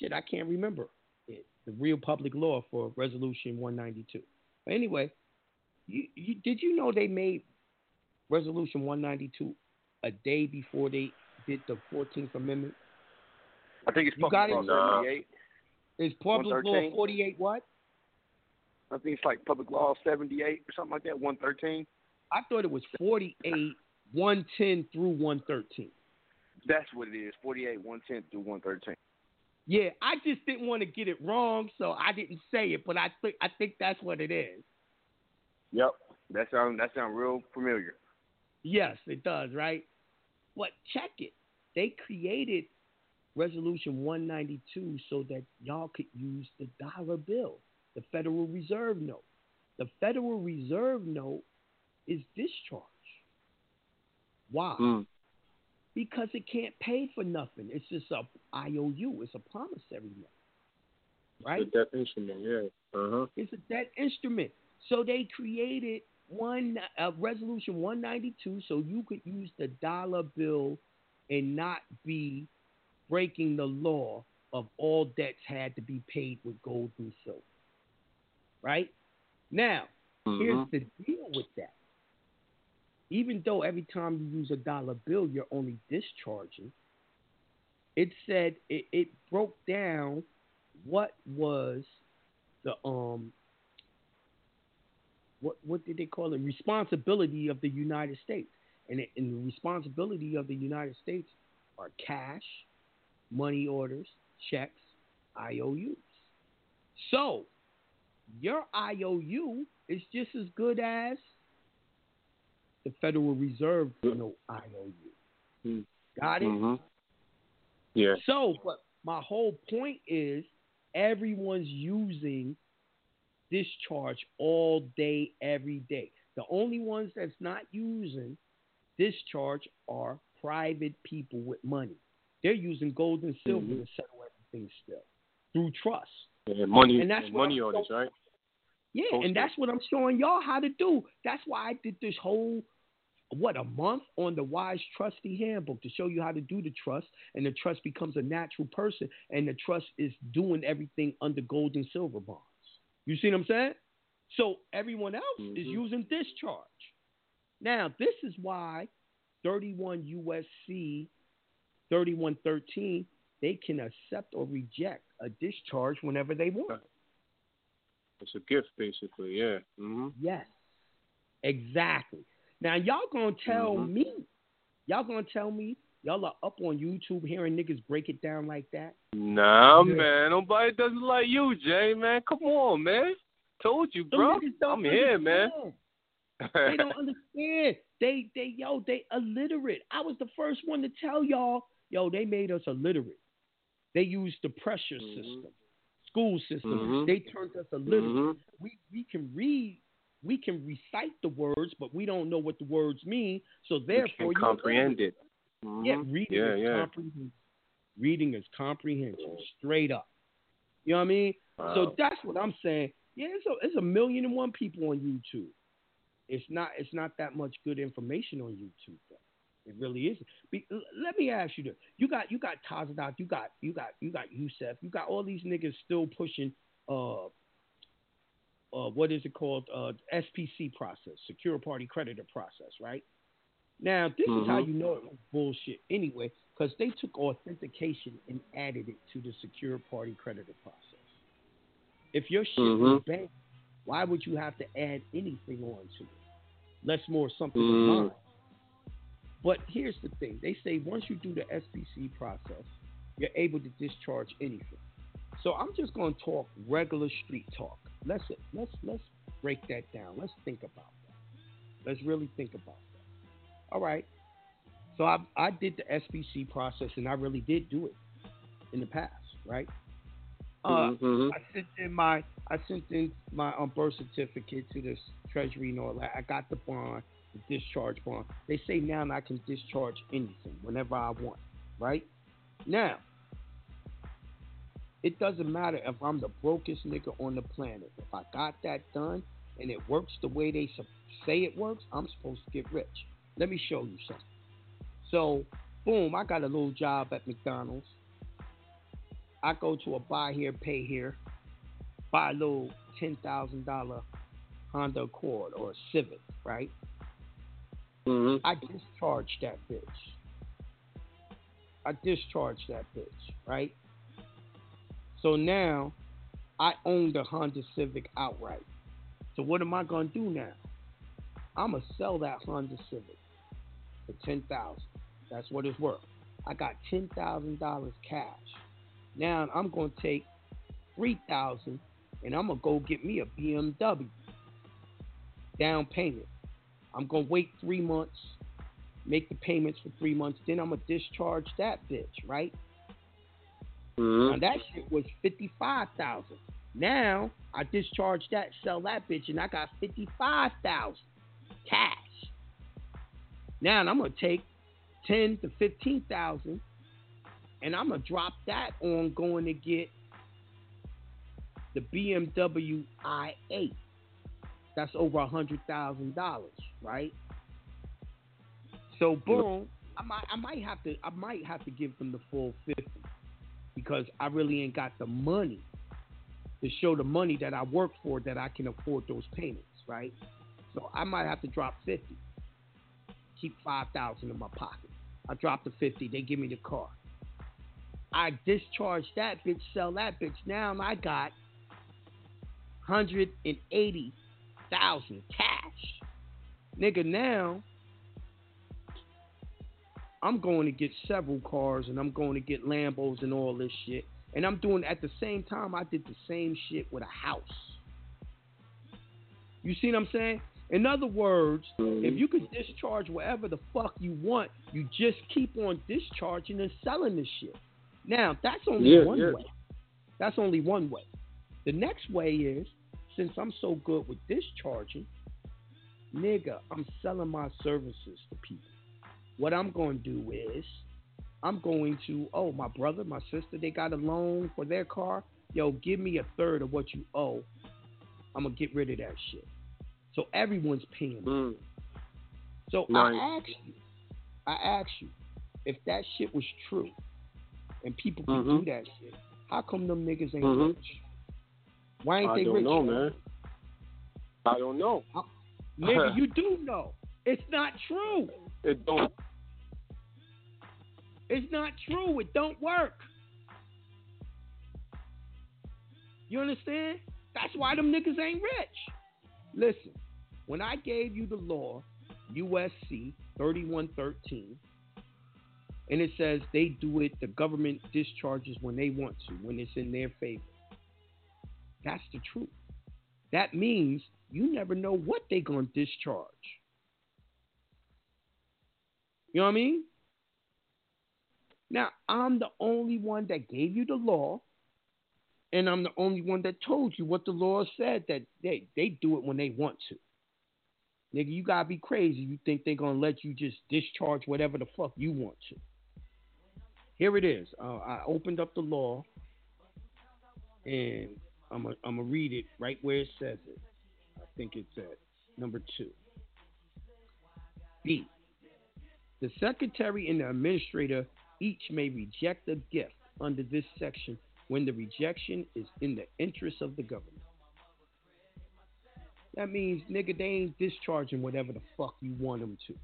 shit, I can't remember it, the real public law for Resolution one ninety-two. But anyway, you, you, did you know they made Resolution one ninety-two a day before they did the fourteenth Amendment? I think it's public law forty-eight. It's public law forty-eight what? I think it's like public law seventy-eight or something like that, one thirteen. I thought it was forty-eight, one ten through one thirteen. That's what it is, forty-eight, one ten through one thirteen. Yeah, I just didn't want to get it wrong, so I didn't say it, but I think I think that's what it is. Yep, that sounds that sound real familiar. Yes, it does, right? But check it. They created Resolution one ninety-two so that y'all could use the dollar bill, the Federal Reserve note. The Federal Reserve note is discharged. Why? Mm. Because it can't pay for nothing. It's just a I O U. It's a promissory note. Right? It's a debt instrument, yeah. Uh-huh. It's a debt instrument. So they created one uh, Resolution one ninety-two so you could use the dollar bill and not be breaking the law of all debts had to be paid with gold and silver. Right? Now, mm-hmm. here's the deal with that. Even though every time you use a dollar bill, you're only discharging, it said it, it broke down what was the, um, what what did they call it? Responsibility of the United States. And, it, and the responsibility of the United States are cash, money orders, checks, I O Us. So your I O U is just as good as the Federal Reserve note I O U. Mm. Got it? Mm-hmm. Yeah. So, but my whole point is everyone's using discharge all day, every day. The only ones that's not using discharge are private people with money. They're using gold and silver mm-hmm. to settle everything still through trust. Yeah, money, and that's money orders, right? Yeah, Postal. And that's what I'm showing y'all how to do. That's why I did this whole, what, a month on the Wise Trustee Handbook to show you how to do the trust, and the trust becomes a natural person, and the trust is doing everything under gold and silver bonds. You see what I'm saying? So everyone else mm-hmm. is using discharge. Now, this is why thirty-one U S C thirty-one thirteen, they can accept or reject a discharge whenever they want. It's a gift, basically, yeah. Mm-hmm. Yes, exactly. Now, y'all going to tell mm-hmm. me, y'all going to tell me, y'all are up on YouTube hearing niggas break it down like that? Nah, yeah. man, nobody doesn't like you, Jay, man. Come on, man. Told you, bro. I'm here, man. They don't understand. They, they, yo, they illiterate. I was the first one to tell y'all, yo, they made us illiterate. They used the pressure mm-hmm. system, school system. Mm-hmm. They turned us illiterate. Mm-hmm. We we can read, we can recite the words, but we don't know what the words mean. So therefore, you can comprehend it. Mm-hmm. Yeah, reading yeah, is yeah. comprehension. Reading is comprehension, straight up. You know what I mean? Wow. So that's what I'm saying. Yeah, it's a, it's a million and one people on YouTube. It's not it's not that much good information on YouTube, though. It really isn't. Be, let me ask you this: you got you got Tazadak, you got you got you got Youssef, you got all these niggas still pushing uh uh what is it called uh S P C process, secure party creditor process, right? Now this mm-hmm. is how you know it was bullshit anyway, because they took authentication and added it to the secure party creditor process. If your shit mm-hmm. was banked, why would you have to add anything on to it? Less more something mm-hmm. in mind. But here's the thing. They say once you do the S P C process, you're able to discharge anything. So I'm just going to talk regular street talk. Let's let's let's break that down. Let's think about that. Let's really think about that. All right. So I I did the S P C process, and I really did do it in the past, right? Uh, mm-hmm. I sent in my I sent in my um, birth certificate to the Treasury and all that. I got the bond. the discharge bond. They say now I can discharge anything whenever I want, right? Now, it doesn't matter if I'm the brokest nigga on the planet. If I got that done and it works the way they say it works, I'm supposed to get rich. Let me show you something. So, boom, I got a little job at McDonald's. I go to a buy here, pay here, buy a little ten thousand dollars Honda Accord or a Civic, right? Mm-hmm. I discharge that bitch. I discharge that bitch, right? So now I own the Honda Civic outright. So what am I going to do now? I'm going to sell that Honda Civic for ten thousand dollars. That's what it's worth. I got ten thousand dollars cash. Now I'm going to take three thousand dollars and I'm going to go get me a B M W down payment. I'm going to wait three months, make the payments for three months. Then I'm going to discharge that bitch, right? Mm-hmm. Now that shit was fifty-five thousand dollars. Now I discharge that, sell that bitch, and I got fifty-five thousand dollars cash. Now I'm going to take ten thousand to fifteen thousand dollars and I'm going to drop that on going to get the B M W i eight. That's over one hundred thousand dollars, right? So boom, I might, I might have to I might have to give them the full fifty because I really ain't got the money to show the money that I work for that I can afford those payments, right? So I might have to drop fifty, keep five thousand dollars in my pocket. I drop the fifty, they give me the car. I discharge that bitch, sell that bitch. Now I got one hundred eighty thousand dollars cash. Nigga, now I'm going to get several cars and I'm going to get Lambos and all this shit. And I'm doing, at the same time, I did the same shit with a house. You see what I'm saying? In other words, if you could discharge whatever the fuck you want, you just keep on discharging and selling this shit. Now, that's only yeah, one yeah. way. That's only one way. The next way is, since I'm so good with discharging, nigga, I'm selling my services to people. What I'm going to do is, I'm going to, oh, my brother, my sister, they got a loan for their car. Yo, give me a third of what you owe. I'm going to get rid of that shit. So everyone's paying mm. me. So nice. I ask you, I ask you, if that shit was true, and people can mm-hmm. do that shit, how come them niggas ain't mm-hmm. rich? Why ain't I they rich? I don't know, man. I don't know. How, nigga, you do know. It's not true. It don't. It's not true. It don't work. You understand? That's why them niggas ain't rich. Listen, when I gave you the law, U S C thirty-one thirteen, and it says they do it, the government discharges when they want to, when it's in their favor. That's the truth. That means you never know what they're going to discharge. You know what I mean? Now, I'm the only one that gave you the law, and I'm the only one that told you what the law said, that they, they do it when they want to. Nigga, you got to be crazy. You think they're going to let you just discharge whatever the fuck you want to. Here it is. Uh, I opened up the law, and I'm going to read it right where it says it. I think it's at number two. B. The secretary and the administrator each may reject a gift under this section when the rejection is in the interest of the government. That means, nigga, they ain't discharging whatever the fuck you want them to.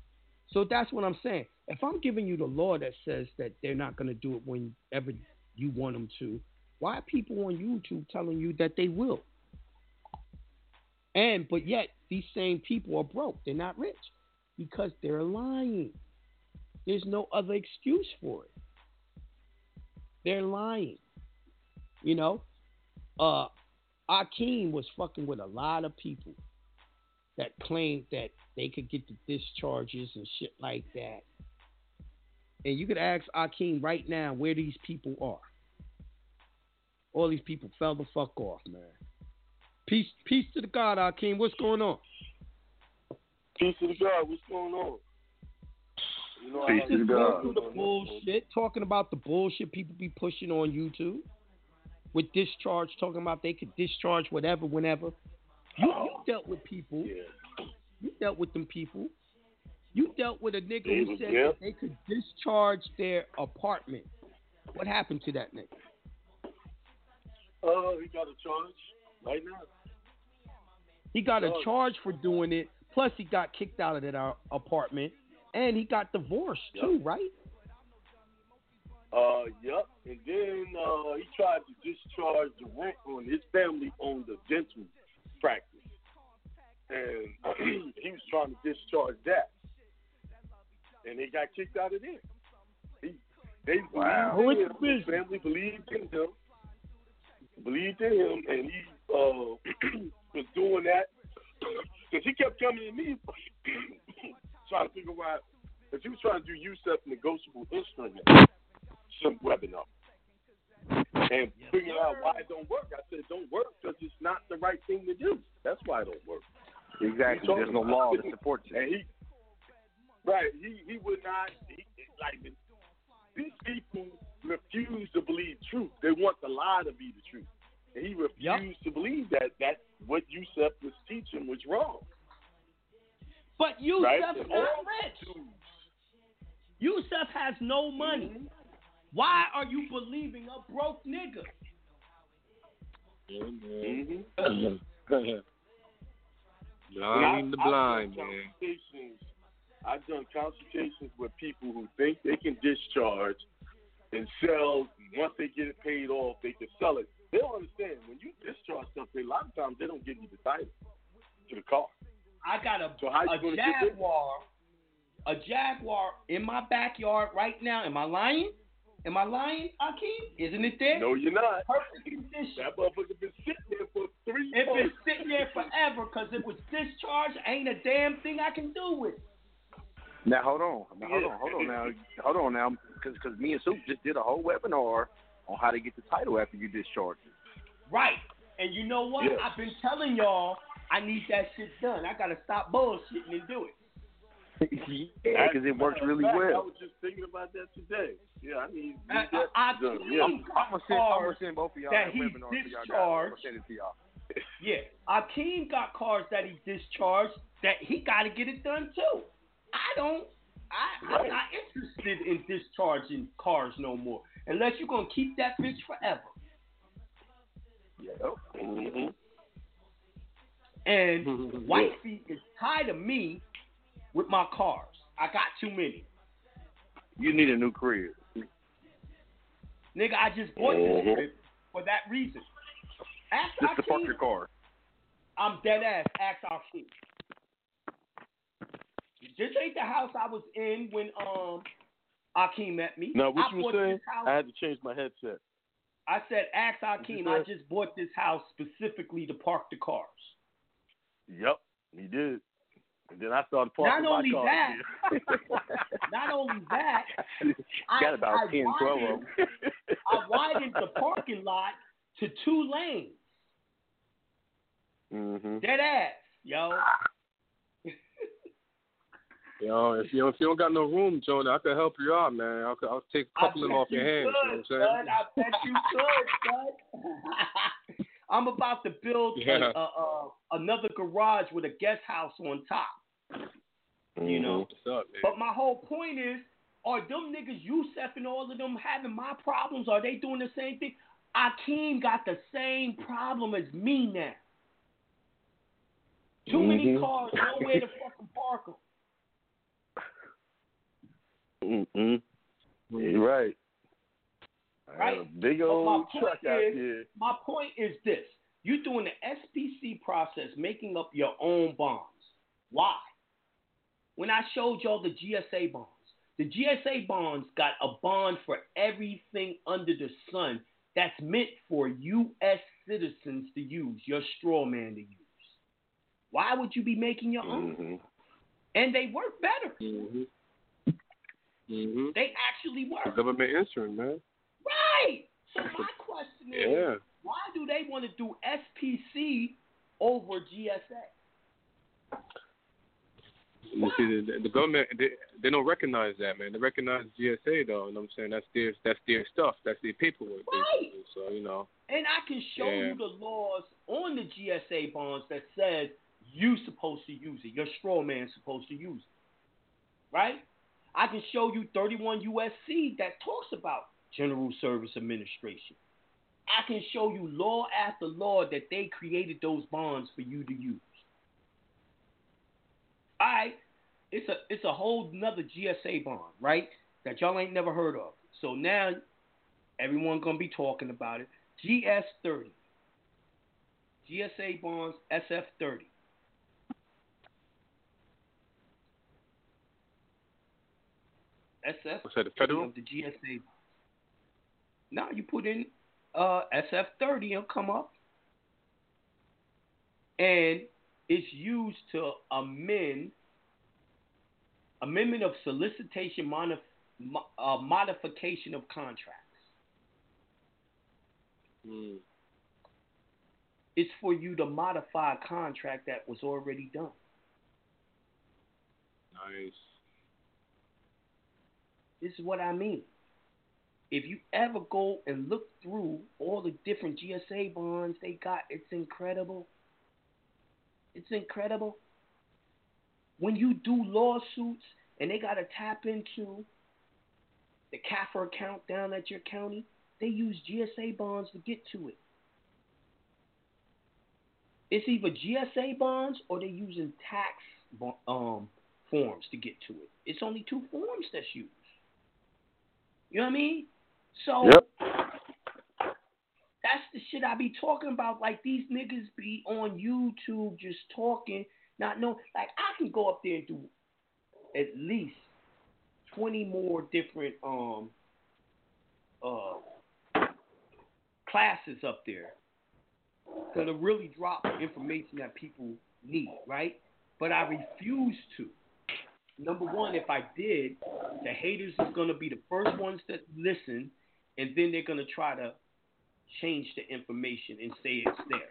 So that's what I'm saying. If I'm giving you the law that says that they're not going to do it whenever you want them to, why are people on YouTube telling you that they will? And, but yet, these same people are broke. They're not rich because they're lying. There's no other excuse for it. They're lying. You know, uh, Akeem was fucking with a lot of people that claimed that they could get the discharges and shit like that. And you could ask Akeem right now where these people are. All these people fell the fuck off, man. Peace, peace to the God, Akeem. What's going on? Peace to the God. What's going on? You know, Peace I to God. The bullshit, talking about the bullshit people be pushing on YouTube with discharge, talking about they could discharge whatever, whenever. You, oh. you dealt with people. Yeah. You dealt with them people. You dealt with a nigga they, who said yeah. that they could discharge their apartment. What happened to that nigga? Oh, uh, he got a charge right now. He got a charge for doing it. Plus, he got kicked out of that apartment, and he got divorced yep. too, right? Uh, yep. And then uh, he tried to discharge the rent on his family owned the dental practice, and he was trying to discharge that, and he got kicked out of there. He, they wow. believed in him. His family believed in him, believed in him, and he uh, was doing that. Because he kept coming to me trying to figure out if he was trying to do Youssef negotiable instrument some webinar and figuring out why it don't work. I said, don't work because it's not the right thing to do. That's why it don't work. Exactly. There's no law that supports it. And he, right. He, he would not, he, like, these people refuse to believe truth. They want the lie to be the truth. And he refused yep. to believe that that's what Youssef was teaching was wrong. But Youssef right? is not rich. Youssef has no money. Mm-hmm. Why are you believing a broke nigga? Mm-hmm. Blind the blind, I've done man. I've done consultations with people who think they can discharge and sell. Once they get it paid off, they can sell it. They don't understand. When you discharge something, a lot of times they don't give you the title to the car. I got a, so a Jaguar, a Jaguar in my backyard right now. Am I lying? Am I lying, Akeem? Isn't it there? No, you're not. Perfect condition. That motherfucker been sitting there for three years. It's been sitting there forever because it was discharged. Ain't a damn thing I can do with it. Now, hold on. Now, hold on. Hold on now. Hold on now. Because me and Soup just did a whole webinar on how to get the title after you discharge it. Right. And you know what? Yeah. I've been telling y'all I need that shit done. I got to stop bullshitting and do it. Yeah, because it works really fact, well. I was just thinking about that today. Yeah, I need, need I, that I, I, done. Yeah. I'm, I'm going to send both of y'all that, that he webinar discharged. To y'all. To y'all. Yeah. Akeem got cars that he discharged that he got to get it done, too. I don't. I, right. I'm not interested in discharging cars no more. Unless you're going to keep that bitch forever. Yep. Mm-hmm. And mm-hmm. wifey is tired of me with my cars. I got too many. You need a new crib. Nigga, I just bought mm-hmm. this crib for that reason. Ask just to fuck your car. I'm dead ass. Ask our shit. This ain't the house I was in when um Akeem met me. No, what I you were saying? I had to change my headset. I said, ask Akeem, I just bought this house specifically to park the cars. Yep, he did. And then I started parking not my cars. Not only that, I got about I ten, widened, twelve of them. I widened the parking lot to two lanes. Mm-hmm. Dead ass, yo. Yo, if you, if you don't got no room, Jonah, I could help you out, man. I'll, I'll take a couple of them off your hands. Could, you know what I'm saying? I bet you could, son. I'm about to build yeah. a, a, a, another garage with a guest house on top. Mm-hmm. You know? What's up, man? But my whole point is, are them niggas, Youssef and all of them, having my problems? Are they doing the same thing? Akeem got the same problem as me now. Too mm-hmm. many cars, nowhere to fucking park them. Mm-mm. You're right. I right. got a big old truck out is, here. My point is this. You're doing the S P C process, making up your own bonds. Why? When I showed y'all the G S A bonds, the G S A bonds got a bond for everything under the sun that's meant for U S citizens to use, your straw man to use. Why would you be making your own? Mm-hmm. And they work better. Mm-hmm. Mm-hmm. They actually work. Government insurance, man. Right. So my question is, yeah. why do they want to do S P C over G S A? You see, the, the government, they, they don't recognize that, man. They recognize G S A, though. You know what I'm saying? That's their, that's their stuff. That's their paperwork. Right. So, you know. And I can show yeah. you the laws on the G S A bonds that says you're supposed to use it. Your straw man's supposed to use it. Right? I can show you thirty-one U S C that talks about General Service Administration. I can show you law after law that they created those bonds for you to use. All right, it's a it's a whole nother G S A bond, right, that y'all ain't never heard of. So now everyone going to be talking about it. G S thirty, G S A bonds, S F thirty. S F thirty. Was that the federal? The G S A. Now you put in uh, S F thirty, it'll come up. And it's used to amend, amendment of solicitation, modif, uh, modification of contracts. Mm. It's for you to modify a contract that was already done. Nice. This is what I mean. If you ever go and look through all the different G S A bonds they got, it's incredible. It's incredible. When you do lawsuits and they got to tap into the CAFR account down at your county, they use G S A bonds to get to it. It's either G S A bonds or they're using tax um, forms to get to it. It's only two forms that's used. You know what I mean? So yep. That's the shit I be talking about. Like, these niggas be on YouTube just talking, not knowing. Like, I can go up there and do at least twenty more different um uh classes up there that'll really drop information that people need, right? But I refuse to. Number one, if I did, the haters is gonna be the first ones that listen, and then they're gonna try to change the information and say it's theirs.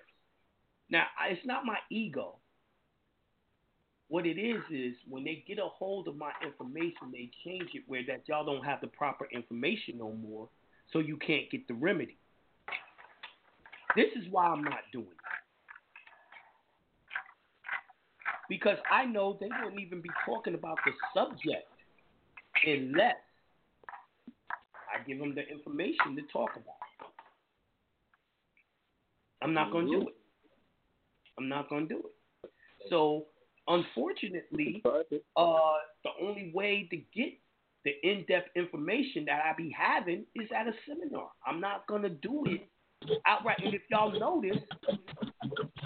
Now, it's not my ego. What it is is when they get a hold of my information, they change it where that y'all don't have the proper information no more, so you can't get the remedy. This is why I'm not doing it. Because I know they wouldn't even be talking about the subject unless I give them the information to talk about. I'm not going to do it. I'm not going to do it. So, unfortunately, uh, the only way to get the in-depth information that I be having is at a seminar. I'm not going to do it outright. And if y'all notice,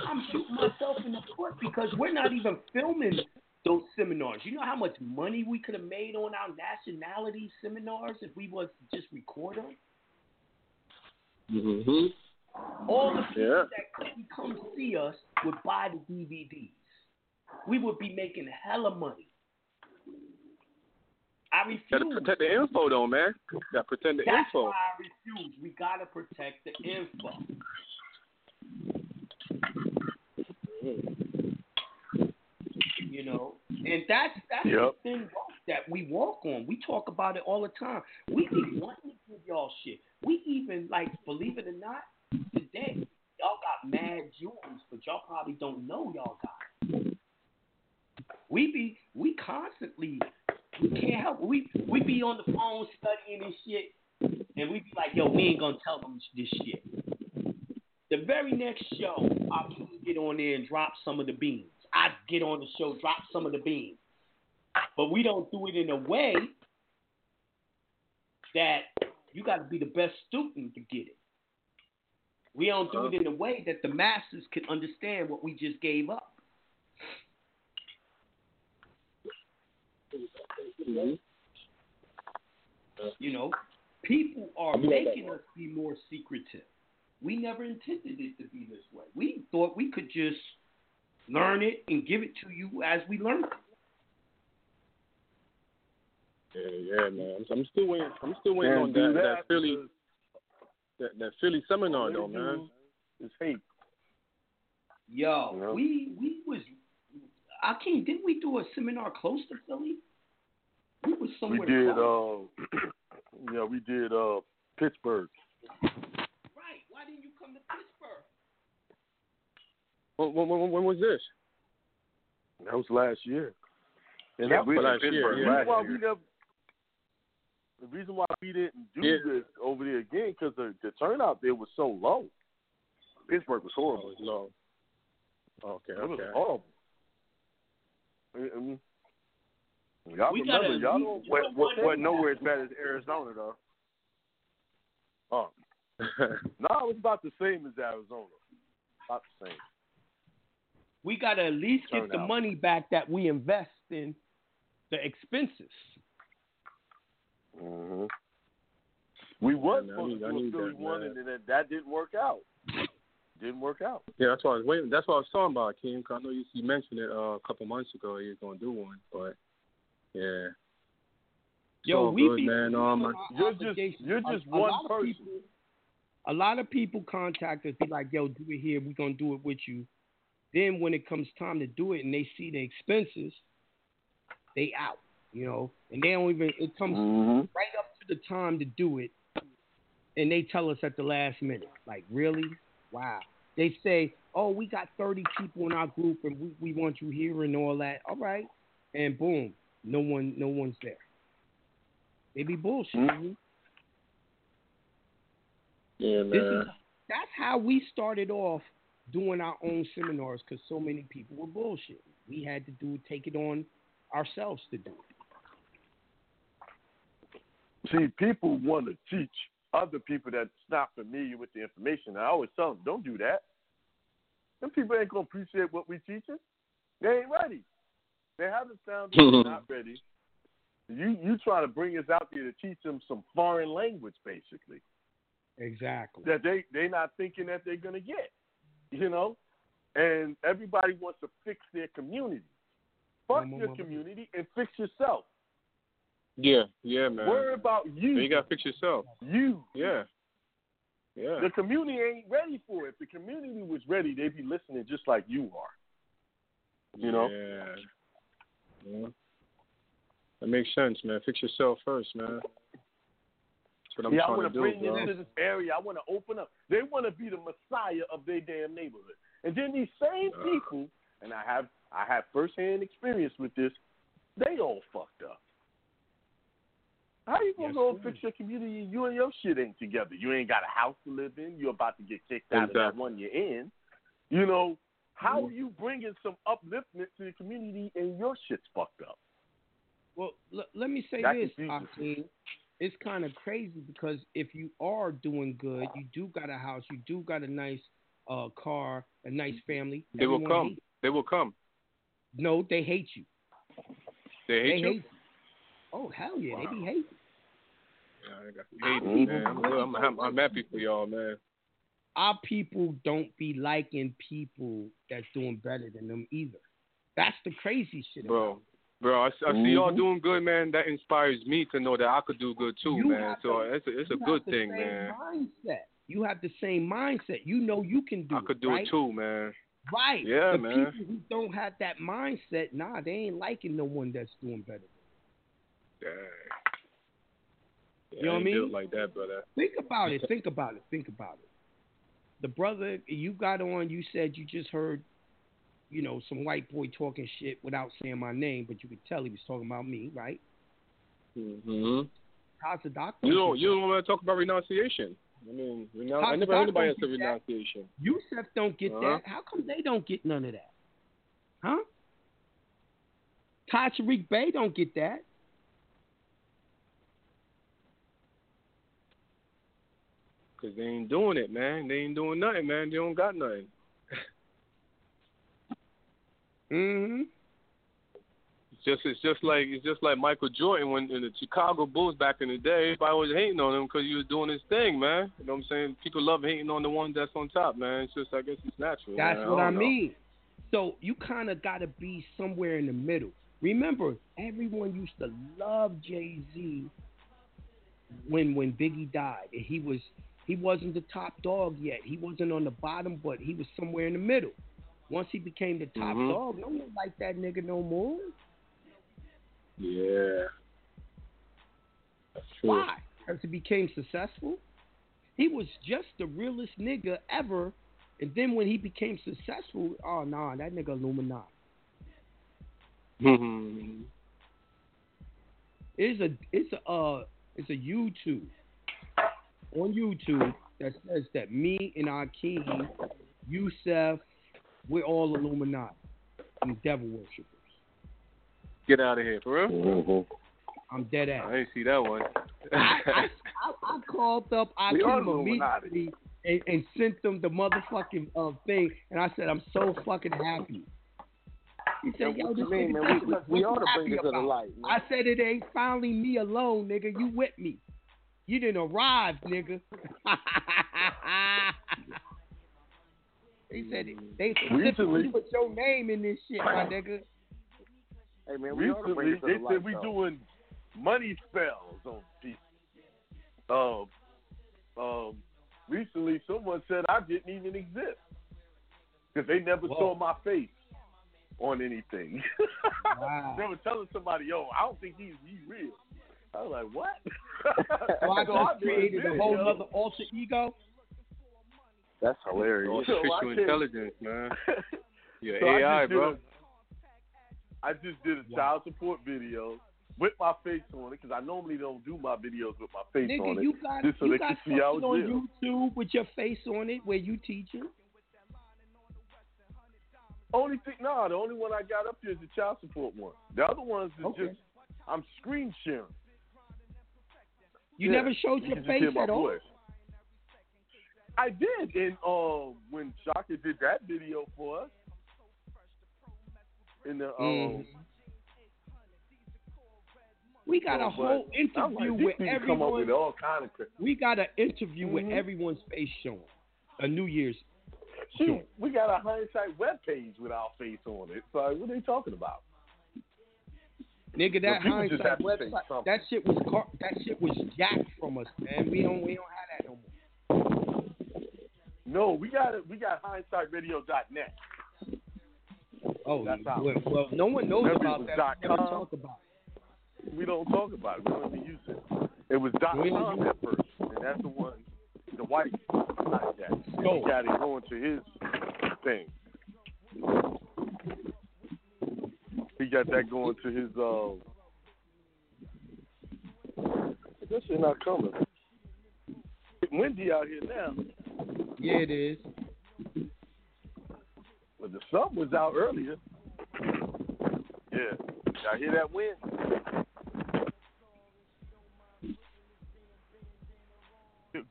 I'm shooting myself in the foot because we're not even filming those seminars. You know how much money we could have made on our nationality seminars if we was to just record them? Mm-hmm. All the people yeah. that couldn't come see us would buy the D V Ds. We would be making hella money. I refuse. Gotta protect the info, though, man. Gotta protect the That's info. That's why I refuse. We gotta protect the info. You know, and that's that's yep. the thing that we walk on. We talk about it all the time. We be wanting to give y'all shit. We even, like, believe it or not, today y'all got mad jewels, but y'all probably don't know y'all got it. We be we constantly we can't help it. we we be on the phone studying this shit, and we be like, yo, we ain't gonna tell them this shit. The very next show, I get on there and drop some of the beans. I get on the show, drop some of the beans, but we don't do it in a way that you got to be the best student to get it. We don't do it in a way that the masses can understand what we just gave up. You know, people are making us be more secretive. We never intended it to be this way. We thought we could just learn it and give it to you as we learn it. Yeah, yeah, man. I'm still waiting. I'm still waiting on that, that Philly. That, that Philly seminar, though, man. It's fake. Yo, you know? we we was Akeem, didn't we do a seminar close to Philly? We was somewhere. We did. Uh, yeah, we did uh, Pittsburgh. Right. Why didn't you come to Pittsburgh? When, when, when was this? That was last year. And yeah, that was last year. Yeah. Last why year. We never, the reason why we didn't do yeah. this over there again because the, the turnout there was so low. Pittsburgh was horrible. Oh, it was low. Okay. It okay. was horrible. I mean, y'all we remember, y'all don't what, what, what, what nowhere as bad as Arizona, though. Oh. no, it was about the same as Arizona. About the same. We got to at least Turn get the out. money back that we invest in the expenses. Mm-hmm. We was yeah, supposed I need, to do a Philly one, and then that didn't work out. Didn't work out. Yeah, that's what I was waiting. That's what I was talking about, Kim. Cause I know you, you mentioned it uh, a couple months ago. You're gonna do one, but yeah. Yo, so we good, be man. Um, you're just you're just a, one a person. People, a lot of people contact us, be like, "Yo, do it here. We're gonna do it with you." Then when it comes time to do it, and they see the expenses, they out. You know, and they don't even. It comes mm-hmm. right up to the time to do it, and they tell us at the last minute, like, "Really? Wow." They say, oh, we got thirty people in our group and we, we want you here and all that. All right. And boom, no one, no one's there. They be bullshit. Mm-hmm. Yeah, man. This is, that's how we started off doing our own seminars because so many people were bullshit. We had to do take it on ourselves to do it. See, people want to teach other people that's not familiar with the information. I always tell them, don't do that. Them people ain't going to appreciate what we teaching. They ain't ready. They haven't sounded not ready. You you try to bring us out there to teach them some foreign language, basically. Exactly. That they, they not thinking that they're going to get, you know? And everybody wants to fix their community. Fuck mm-hmm. your community and fix yourself. Yeah, yeah, man. Worry about you. You gotta fix yourself. You. Yeah. Yeah. The community ain't ready for it. If the community was ready, they'd be listening just like you are. You know? Yeah. Yeah. That makes sense, man. Fix yourself first, man. That's what I'm yeah, trying I wanna to do, bro. Yeah, I want to bring you into this area. I want to open up. They want to be the messiah of their damn neighborhood. And then these same uh, people, and I have I have firsthand experience with this, they all fucked up. How you gonna yes, go fix your community? You and your shit ain't together. You ain't got a house to live in. You're about to get kicked out exactly. of that one you're in. You know, how mm-hmm. are you bringing some upliftment to the community and your shit's fucked up? Well, l- let me say that this, Akeem. It's kind of crazy because if you are doing good, you do got a house, you do got a nice uh, car, a nice family. They Everyone will come. They will come. No, they hate you. They hate they you. Hate you. Oh, hell yeah. Wow. They be hating. Yeah, I got hating, man. I'm, I'm, I'm happy for y'all, man. Our people don't be liking people that's doing better than them either. That's the crazy shit. Bro, bro, I, I see y'all doing good, man. That inspires me to know that I could do good, too, you man. So the, it's a, it's a good thing, man. Mindset. You have the same mindset. You know you can do I it, I could do right? it, too, man. Right. Yeah, the man. People who don't have that mindset, nah, they ain't liking no one that's doing better. Yeah, you know what I mean? Like that, brother. Think about it. Think about it. Think about it. The brother you got on, you said you just heard, you know, some white boy talking shit without saying my name, but you could tell he was talking about me, right? Mm-hmm. How's the doctor? You don't. You don't want to talk about renunciation. I mean, renou- I never heard anybody else say renunciation. Youssef don't get uh-huh. that. How come they don't get none of that? Huh? Tariq Bey don't get that. Cause they ain't doing it, man. They ain't doing nothing, man. They don't got nothing. mhm. It's just it's just like it's just like Michael Jordan when in the Chicago Bulls back in the day. Everybody was hating on him because he was doing his thing, man. You know what I'm saying? People love hating on the one that's on top, man. It's just I guess it's natural. That's man. what I, I mean. So you kind of got to be somewhere in the middle. Remember, everyone used to love Jay-Z when when Biggie died, and he was. He wasn't the top dog yet. He wasn't on the bottom, but he was somewhere in the middle. Once he became the top mm-hmm. dog, no one like that nigga no more. Yeah. That's true. Why? Because he became successful. He was just the realest nigga ever. And then when he became successful, oh, nah, that nigga Illuminati. Mm-hmm. It's a it's a uh, it's a YouTube on YouTube that says that me and Akeem, Youssef, we're all Illuminati and devil worshippers. Get out of here, for real. Mm-hmm. I'm dead ass. I didn't see that one. I, I, I, I called up Akeem immediately and, and sent them the motherfucking uh, thing, and I said, I'm so fucking happy. He said, yo, this mean, man, we, we, we ought to bring it to the light, man. I said, it ain't finally me alone, nigga. You with me. You didn't arrive, nigga. He said, they specifically put your name in this shit, my nigga. Hey, man, we ought to bring it to the light, they said we doing money spells on people. Um, um, recently, someone said I didn't even exist because they never Whoa. saw my face on anything. Wow. They were telling somebody, yo, I don't think he's he real. I was like, what? So I so just I created a whole yo. other alter ego? That's hilarious. Artificial so intelligence, man. Your so A I, I bro. A, I just did a yeah. child support video with my face on it, because I normally don't do my videos with my face Nigga, on it. Nigga, you got, just so you got something on YouTube with your face on it where you teaching? Only thing, no, nah, the only one I got up here is the child support one. The other ones is okay. just, I'm screen sharing. You yeah. never showed your you face at all? Voice. I did, and uh, when Shaka did that video for us, in the... Mm. Um, we got so, a whole interview like, with everyone. Come up with all kind of crap. We got an interview mm-hmm. with everyone's face showing. A New Year's. Shoot, we got a hindsight webpage with our face on it. So what are they talking about? Nigga, that hindsight website, that shit was car- that shit was jacked from us, man. We don't we don't have that no more. No, we got it. We got hindsight radio dot net. Oh, that's how. Well, well, no one knows no about that. We don't talk about it. We don't talk about it. We don't even use it. It was dot com at first, and that's the one. The white, not that. So, he got it going to his thing. He got that going to his. Uh, this shit not coming. It's windy out here now. Yeah, it is. But the sun was out earlier. Yeah, y'all hear that wind?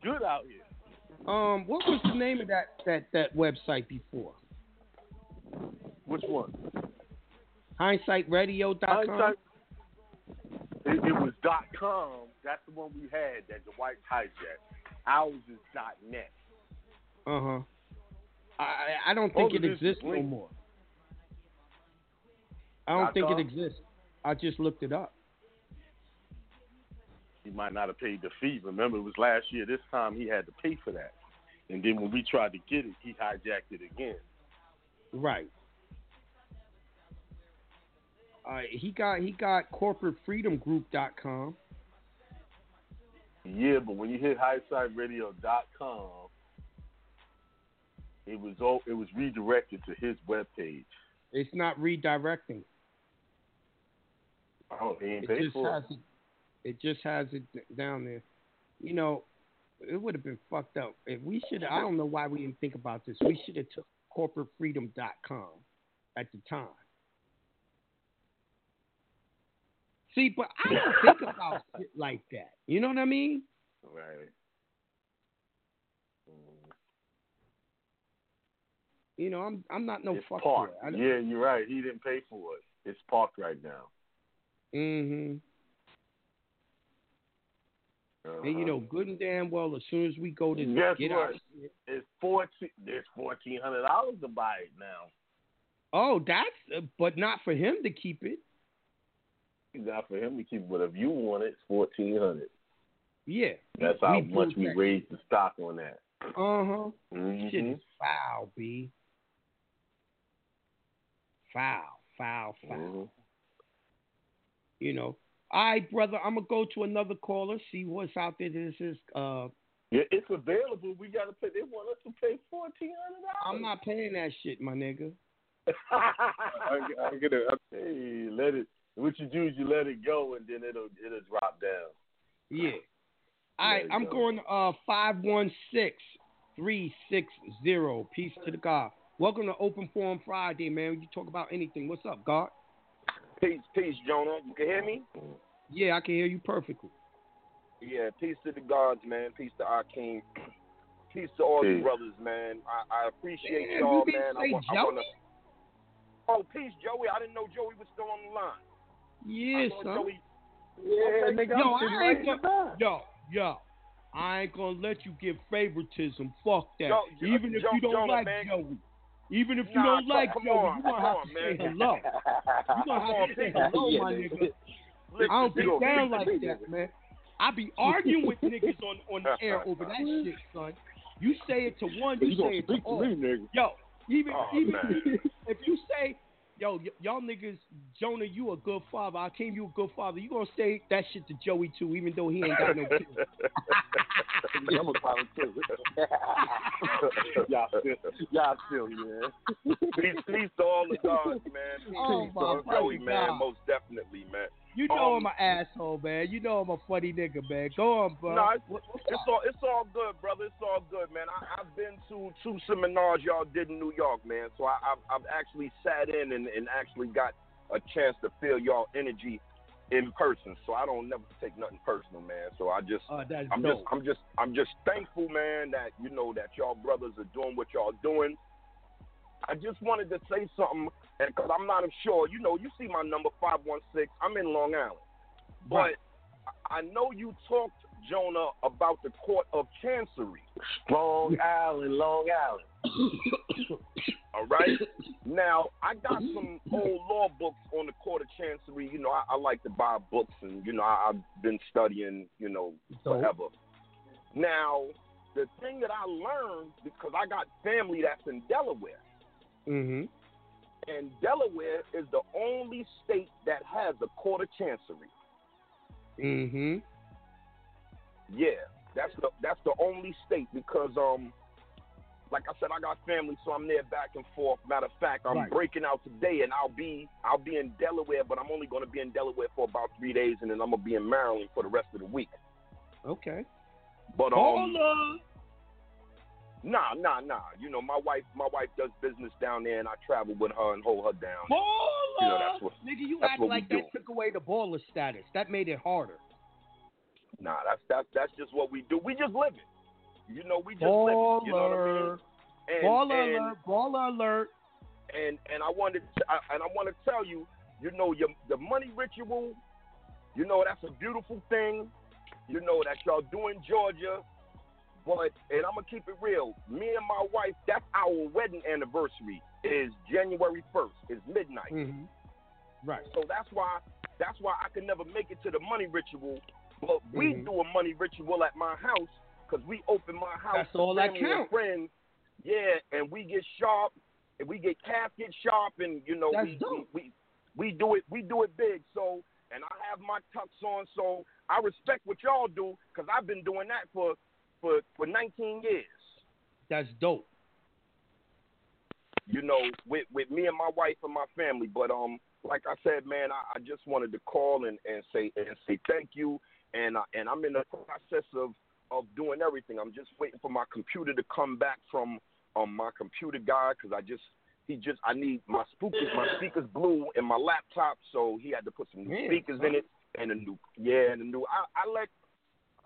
Good out here. Um, what was the name of that, that, that website before? Which one? hindsight radio dot com? Hindsight, it, it was .com. That's the one we had that the whites hijacked. Ours is .net. Uh huh. I I don't think oh, it exists no more. I don't think com? It exists. I just looked it up. He might not have paid the fee. Remember, it was last year. This time he had to pay for that. And then when we tried to get it, he hijacked it again. Right. Uh, he got he got corporate freedom group dot com. Yeah, but when you hit hindsight radio dot com, it was all, it was redirected to his webpage. It's not redirecting. Oh, he ain't paid for it. It just has it down there. You know, it would have been fucked up. If we should I don't know why we didn't think about this. We should have took corporate freedom dot com at the time. See, but I don't think about shit like that. You know what I mean? Right. You know, I'm I'm not no fucker. Yeah, you're right. He didn't pay for it. It's parked right now. Mm-hmm. Uh-huh. And you know, good and damn well, as soon as we go to Guess get what? Our shit, it's fourteen. There's fourteen hundred dollars to buy it now. Oh, that's uh, but not for him to keep it. Not for him to keep it. But if you want it, it's fourteen hundred. Yeah, that's how we much we that. raised the stock on that. Uh huh. Mm-hmm. Shit is foul, B. foul, foul, foul. Mm-hmm. You know. All right, brother, I'm going to go to another caller, see what's out there. This is uh, yeah, it's available. We got to pay. They want us to pay fourteen hundred dollars. I'm not paying that shit, my nigga. I, I get it. Hey, let it. What you do is you let it go, and then it'll it'll drop down. Yeah. All right, I'm go. going uh five one six, three six zero. Peace to the God. Welcome to Open Forum Friday, man. You talk about anything. What's up, God? Peace, peace, Jonah. You can hear me? Yeah, I can hear you perfectly. Yeah, peace to the gods, man. Peace to Akeem. Peace to all peace. you brothers, man. I, I appreciate man, y'all, you man. I, wa- I want to. Oh, peace, Joey. I didn't know Joey was still on the line. Yes, sir. Joey... Yeah, okay, nigga. Yo, I ain't gonna... yo, yo, I ain't gonna let you get favoritism. Fuck that. Yo, yo, Even if yo, you don't Jonah, like man. Joey. Even if you nah, don't like Joey, you're going to have to say hello. You're going to have to say hello, yeah, my nigga. Listen, I don't be down like me, that, man. I be arguing with niggas on, on the air over that shit, son. You say it to one, you, you say it to all. Me, nigga. Yo, even, oh, even if you say, yo, y- y'all niggas, Jonah, you a good father. Akeem, you a good father. You going to say that shit to Joey, too, even though he ain't got no kids. I'm a problem too. Y'all still, y'all still, man. Peace, peace to all the gods, man. Oh peace my to Joey, God. man. Most definitely, man. You know um, I'm an asshole, man. You know I'm a funny nigga, man. Go on, bro. Nah, it's, it's all, it's all good, brother. It's all good, man. I, I've been to two seminars y'all did in New York, man. So I, I've, I've actually sat in and, and actually got a chance to feel y'all energy in person, so I don't never take nothing personal, man. So I just, uh, I'm dope. just, I'm just, I'm just thankful, man, that you know that y'all brothers are doing what y'all doing. I just wanted to say something, and cause I'm not sure, you know, you see my number five one six. I'm in Long Island, right. But I know you talked, Jonah, about the Court of Chancery, Long Island, Long Island. All right. Now, I got some old law books on the Court of Chancery. You know, I, I like to buy books, and, you know, I, I've been studying, you know, forever. Now, the thing that I learned, because I got family that's in Delaware, mm-hmm. and Delaware is the only state that has a Court of Chancery. Mm-hmm. Yeah, that's the, that's the only state because, um, like I said, I got family, so I'm there back and forth. Matter of fact, I'm right. breaking out today, and I'll be I'll be in Delaware, but I'm only going to be in Delaware for about three days, and then I'm going to be in Maryland for the rest of the week. Okay. But um, nah, nah, nah. You know, my wife, my wife does business down there, and I travel with her and hold her down. Baller! You know, that's what, nigga, you act like that took away the baller status. That made it harder. Nah, that's that's that's just what we do. We just live it. You know, we just baller. live it. You know what I mean? And, baller and, alert! Baller alert! And and I wanted to, I, and I want to tell you, you know, your the money ritual. You know, that's a beautiful thing. You know that y'all do in Georgia, but and I'm gonna keep it real. Me and my wife, that's our wedding anniversary is January first. It's midnight. Mm-hmm. Right. So that's why that's why I could never make it to the money ritual. But we mm-hmm. do a money ritual at my house because we open my house That's to all family and friends. Yeah, and we get sharp, and we get casket sharp, and you know we, we we we do it we do it big. So and I have my tux on, so I respect what y'all do because I've been doing that for for for nineteen years. That's dope. You know, with with me and my wife and my family. But um, like I said, man, I, I just wanted to call and, and say and say thank you. And I, and I'm in the process of, of doing everything. I'm just waiting for my computer to come back from um, my computer guy because I just he just I need my speakers my speakers blew in my laptop, so he had to put some new speakers in it and a new yeah and a new. I, I let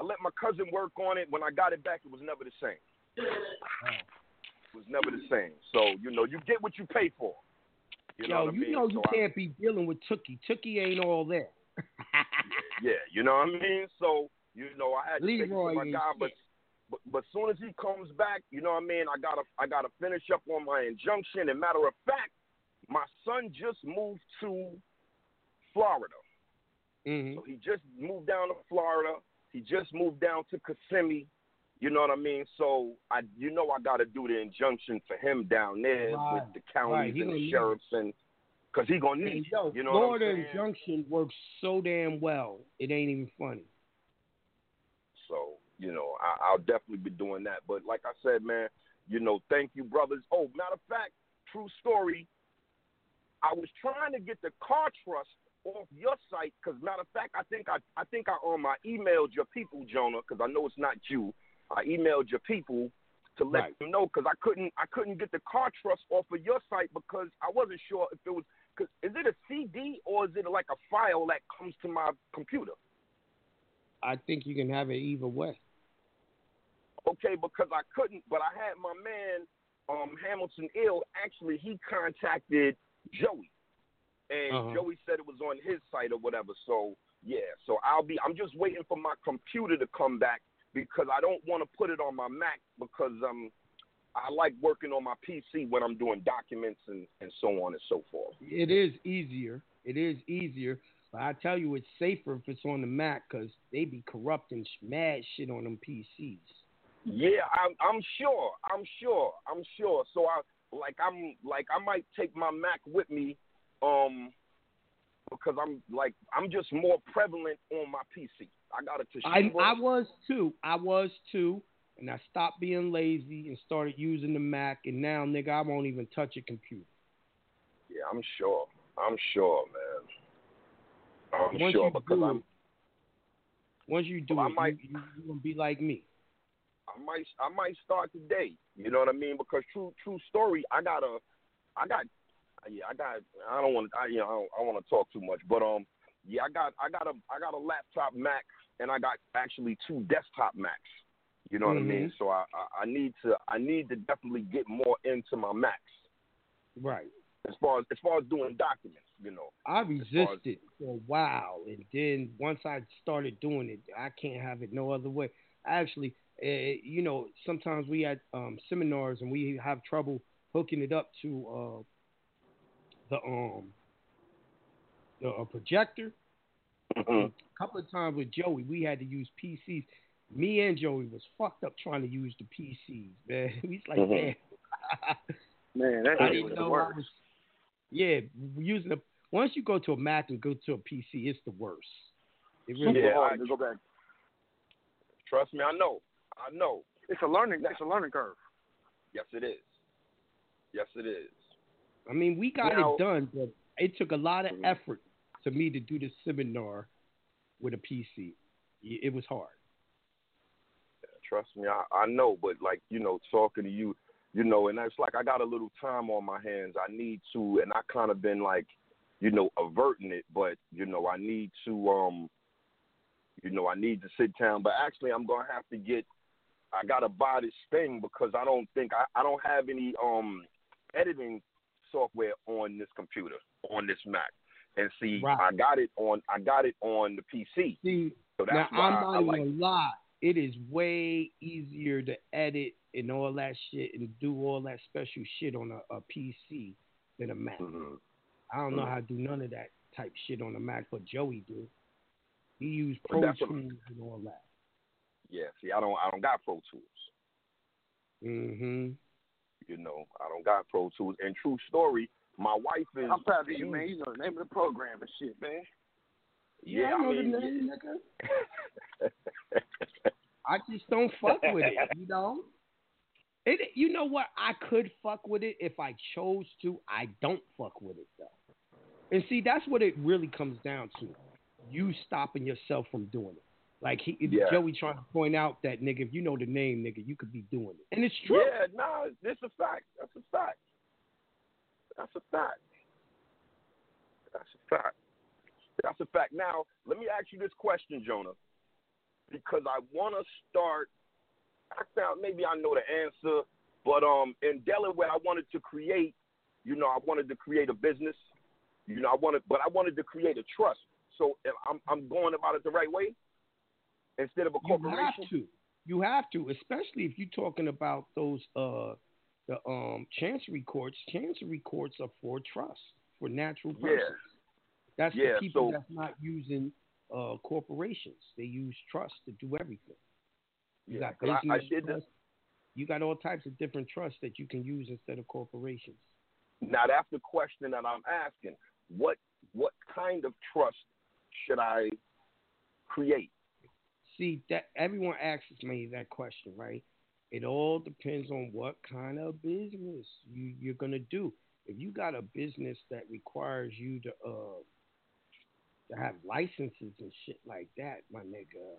I let my cousin work on it. When I got it back, it was never the same. It was never the same. So you know you get what you pay for. You know Yo, what you I mean? know you so can't I, be dealing with Tookie. Tookie ain't all that. Yeah, you know what I mean? So, you know, I had to take it to my guy, but, but but soon as he comes back, you know what I mean, I gotta I gotta finish up on my injunction. And matter of fact, my son just moved to Florida. Mm-hmm. So he just moved down to Florida. He just moved down to Kissimmee. You know what I mean? So I you know I gotta do the injunction for him down there right. with the counties right. and the sheriffs and because he going to need yo, you know Florida what I'm injunction works so damn well. It ain't even funny. So, you know, I, I'll definitely be doing that. But like I said, man, you know, thank you, brothers. Oh, matter of fact, true story, I was trying to get the car trust off your site because, matter of fact, I think I, I think I um, I emailed your people, Jonah, because I know it's not you. I emailed your people to let right. them know because I couldn't I couldn't get the car trust off of your site because I wasn't sure if it was cause is it a C D or is it like a file that comes to my computer? I think you can have it either way. Okay, because I couldn't, but I had my man um, Hamilton Ill. Actually, he contacted Joey, and uh-huh. Joey said it was on his site or whatever. So yeah, so I'll be. I'm just waiting for my computer to come back. Because I don't want to put it on my Mac because um, I like working on my P C when I'm doing documents and, and so on and so forth. It is easier. It is easier. But I tell you, it's safer if it's on the Mac because they be corrupting mad shit on them P Cs. Yeah, I'm, I'm sure. I'm sure. I'm sure. So I like I'm like I might take my Mac with me, um, because I'm like I'm just more prevalent on my P C. I got it to I, I was too. I was too. And I stopped being lazy and started using the Mac. And now, nigga, I won't even touch a computer. Yeah, I'm sure. I'm sure, man. I'm once sure because do, I'm. Once you do well, it, I might, you, you, you will be like me. I might I might start today. You know what I mean? Because true true story, I got a, I got, yeah, I got, I don't want to, I, you know, I don't want to talk too much. But, um, yeah, I got, I got a, I got a laptop Mac. And I got actually two desktop Macs. You know what mm-hmm. I mean? So I, I, I need to I need to definitely get more into my Macs. Right. As far as as far as doing documents, you know. I resisted as, for a while, and then once I started doing it, I can't have it no other way. Actually, uh, you know, sometimes we had um, seminars and we have trouble hooking it up to uh, the um the uh, projector. Mm-hmm. A couple of times with Joey, we had to use P Cs. Me and Joey was fucked up trying to use the P Cs, man. He's like, mm-hmm. man, man, that I didn't know worst. I was, yeah, using a once you go to a Mac and go to a P C, it's the worst. It really yeah, hard to go back. Trust me, I know, I know. It's a learning, it's a learning curve. Yes, it is. Yes, it is. I mean, we got now, it done, but it took a lot of mm-hmm. effort. To me, to do this seminar with a P C, it was hard. Yeah, trust me, I, I know, but like, you know, talking to you, you know, and it's like I got a little time on my hands. I need to, and I kind of been like, you know, averting it, but, you know, I need to, um, you know, I need to sit down. But actually, I'm going to have to get, I got to buy this thing because I don't think, I, I don't have any um editing software on this computer, on this Mac. And see, right. I got it on. I got it on the P C. See, so that's now I'm not like. gonna lie. It is way easier to edit and all that shit and do all that special shit on a, a P C than a Mac. Mm-hmm. I don't mm-hmm. know how to do none of that type shit on a Mac, but Joey do. He used Pro Tools what, and all that. Yeah, see, I don't. I don't got Pro Tools. Mm-hmm. You know, I don't got Pro Tools. And true story. My wife is. I'm proud of you, man. You know the name of the program and shit, man. Yeah, yeah I know I mean, the name, nigga. I just don't fuck with it, you know. It, you know what? I could fuck with it if I chose to. I don't fuck with it though. And see, that's what it really comes down to. You stopping yourself from doing it. Like he, yeah. Joey trying to point out that nigga, if you know the name, nigga, you could be doing it, and it's true. Yeah, no, that's a fact. That's a fact. That's a fact. That's a fact. That's a fact. Now, let me ask you this question, Jonah, because I want to start. I found maybe I know the answer, but um, in Delaware, I wanted to create. You know, I wanted to create a business. You know, I wanted, but I wanted to create a trust. So I'm I'm going about it the right way. Instead of a corporation, you have to. You have to, especially if you're talking about those uh. The um, chancery courts, chancery courts are for trust, for natural persons. Yeah. That's yeah, the people so, that's not using uh, corporations. They use trust to do everything. You yeah, got business I, I trust. You got all types of different trusts that you can use instead of corporations. Now, that's the question that I'm asking. What what kind of trust should I create? See, that everyone asks me that question, right? It all depends on what kind of business you, you're going to do. If you got a business that requires you to uh to have licenses and shit like that, my nigga,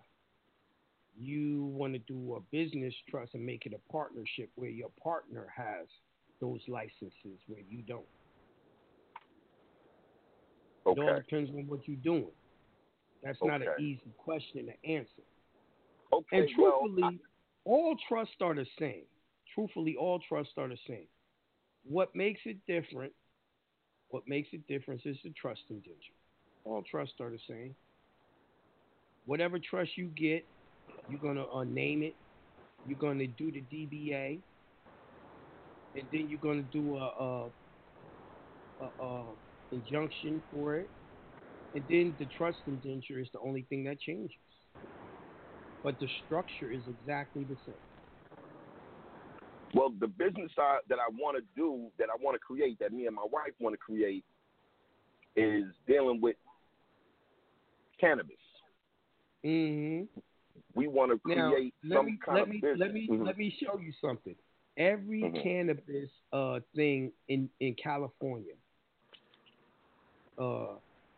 you want to do a business trust and make it a partnership where your partner has those licenses where you don't. Okay. It all depends on what you're doing. That's okay. Not an easy question to answer. Okay, and truthfully, well, I- all trusts are the same. Truthfully, all trusts are the same. What makes it different, what makes it different is the trust indenture. All trusts are the same. Whatever trust you get, you're going to uh, name it. You're going to do the D B A. And then you're going to do a, a, a, a injunction for it. And then the trust indenture is the only thing that changes. But the structure is exactly the same. Well, the business I, that I want to do, that I want to create, that me and my wife want to create, is dealing with cannabis. Mm-hmm. We want to create now, some me, kind of me, business. Let me, mm-hmm. let me show you something. Every mm-hmm. cannabis uh, thing in, in California, uh,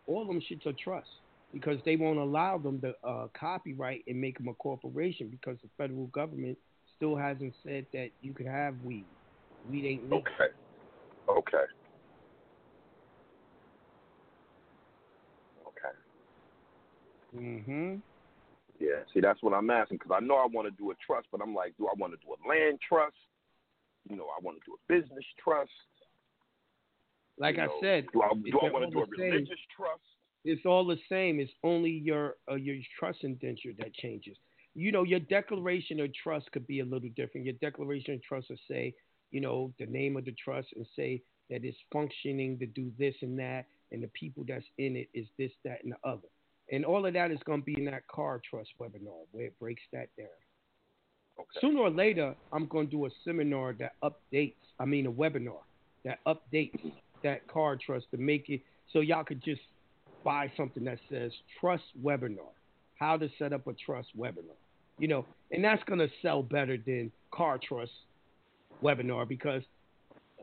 all them shits are trust because they won't allow them to uh, copyright and make them a corporation because the federal government still hasn't said that you could have weed. Weed ain't legal. Okay. Okay. Okay. Mm-hmm. Yeah, see, that's what I'm asking because I know I want to do a trust, but I'm like, do I want to do a land trust? You know, I want to do a business trust. Like you I know, said, do I, do I want to do a religious same. trust? It's all the same. It's only your uh, your trust indenture that changes. You know, your declaration of trust could be a little different. Your declaration of trust would say, you know, the name of the trust and say that it's functioning to do this and that, and the people that's in it is this, that, and the other. And all of that is going to be in that car trust webinar where it breaks that down. Okay. Sooner or later, I'm going to do a seminar that updates, I mean a webinar that updates that car trust to make it so y'all could just buy something that says trust webinar, how to set up a trust webinar. You know, and that's going to sell better than car trust webinar because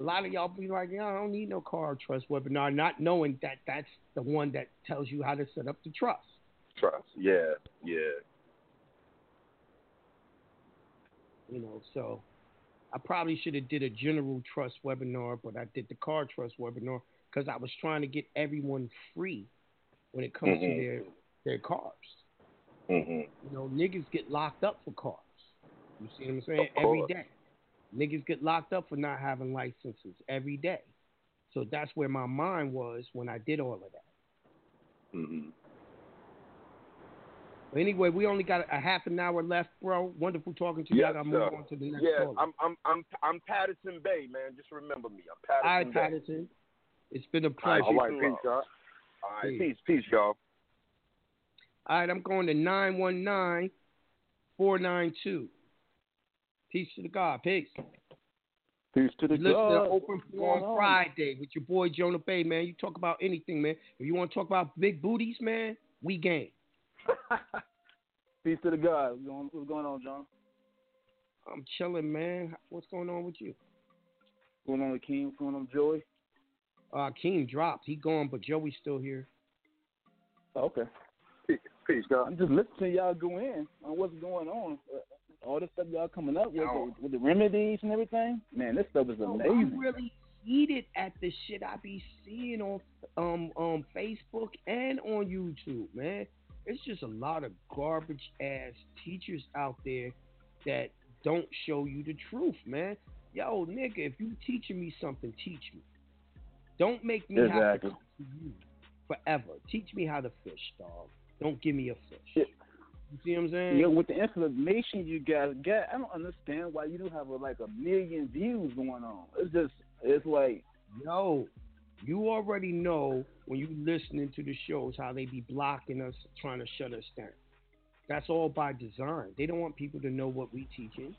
a lot of y'all be like, yeah, I don't need no car trust webinar, not knowing that that's the one that tells you how to set up the trust. Trust, yeah, yeah. You know, so I probably should have did a general trust webinar, but I did the car trust webinar because I was trying to get everyone free when it comes mm-hmm. to their their cars. Mm-hmm. You know, niggas get locked up for cars. You see what I'm saying? Every day. Niggas get locked up for not having licenses every day. So that's where my mind was when I did all of that. Mm-hmm. But anyway, we only got a half an hour left, bro. Wonderful talking to you. Yes, I gotta move uh, on to the next yeah, caller. I'm, I'm, I'm, I'm Patterson Bey, man. Just remember me. I'm Patterson Bey. Hi, Patterson. It's been a pleasure. All right, peace, y'all. All right, peace. peace, peace, y'all. All right, I'm going to nine one nine, four nine two. Peace to the God. Peace. Peace to the God. Listen to Open Forum Friday with your boy Jonah Bey, man. You talk about anything, man. If you want to talk about big booties, man, we game. Peace to the God. What's going on, John? I'm chilling, man. What's going on with you? What's going on with Akeem? What's going on with Joey? Uh, Akeem dropped. He gone, but Joey's still here. Oh, okay. Peace, God. I'm just listening to y'all go in on what's going on. All this stuff y'all coming up with, oh. with the remedies and everything. Man, this stuff is amazing. I'm really heated at the shit I be seeing on um on Facebook and on YouTube, man. It's just a lot of garbage ass teachers out there that don't show you the truth, man. Yo, nigga, if you teaching me something, teach me. Don't make me exactly. have to come to you forever. Teach me how to fish, dog. Don't give me a fish. Yeah. You see what I'm saying? Yeah, with the information you guys got, I don't understand why you don't have a, like a million views going on. It's just, it's like, no, you already know when you listening to the shows how they be blocking us, trying to shut us down. That's all by design. They don't want people to know what we teaching.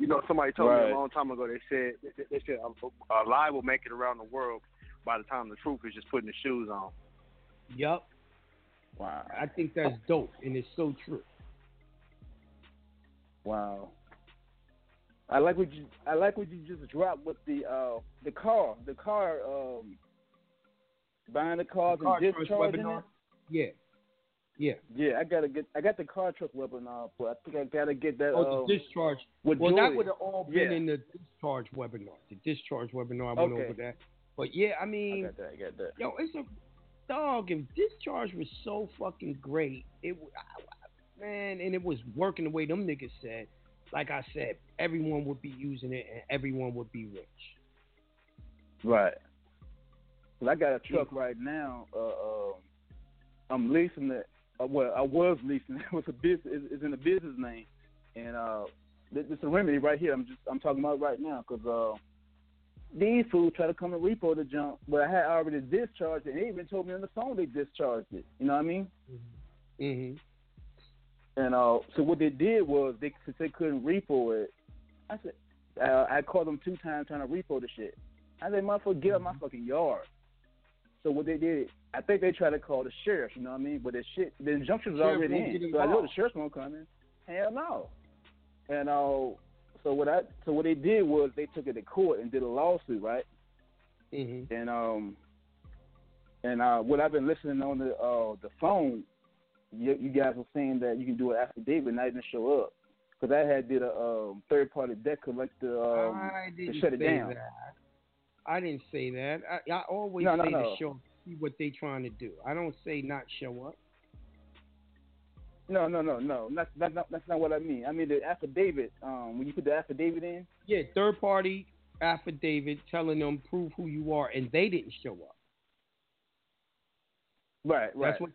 You know, somebody told right. me a long time ago. They said they, they said a lie will make it around the world by the time the truth is just putting the shoes on. Yup. Wow. I think that's dope, and it's so true. Wow. I like what you I like what you just dropped with the uh, the car the car um, buying the cars the car and discharging it. Yeah. Yeah. Yeah, I gotta get I got the car truck webinar, but I think I gotta get that. Oh, uh, the discharge. Well, Joey. That would have all been yeah. in the discharge webinar. The discharge webinar, I went okay. over that. But yeah, I mean, I got that. I got that. Yo, it's a dog. If discharge was so fucking great, it I, man, and it was working the way them niggas said. Like I said, everyone would be using it and everyone would be rich. Right. Well, I got a truck yeah. right now. Uh, uh, I'm leasing it. Uh, well, I was leasing it. It was a business. It's in a business name, and uh, it's a remedy right here. I'm just I'm talking about right now because uh, these fools try to come and repo the junk, but I had already discharged it. And they even told me on the phone they discharged it. You know what I mean? Mm-hmm. mm-hmm. And uh, so what they did was, they, since they couldn't repo it, I said, uh, I called them two times trying to repo the shit. I said, motherfucker, get out my fucking yard. So what they did, I think they tried to call the sheriff, you know what I mean? But the shit, the injunction was already in. So I know the sheriff's gonna come in. Hell no. And uh, so what I, so what they did was, they took it to court and did a lawsuit, right? Mm-hmm. And um, and uh, what I've been listening on the uh, the phone. You, you guys were saying that you can do an affidavit, not even show up, because I had did a um, third party debt collector um, I didn't to shut it say down. That. I didn't say that. I, I always no, no, say no. to show see what they trying to do. I don't say not show up. No, no, no, no. That's that's not, that's not what I mean. I mean the affidavit. Um, when you put the affidavit in, yeah, third party affidavit telling them prove who you are, and they didn't show up. Right, right. That's what.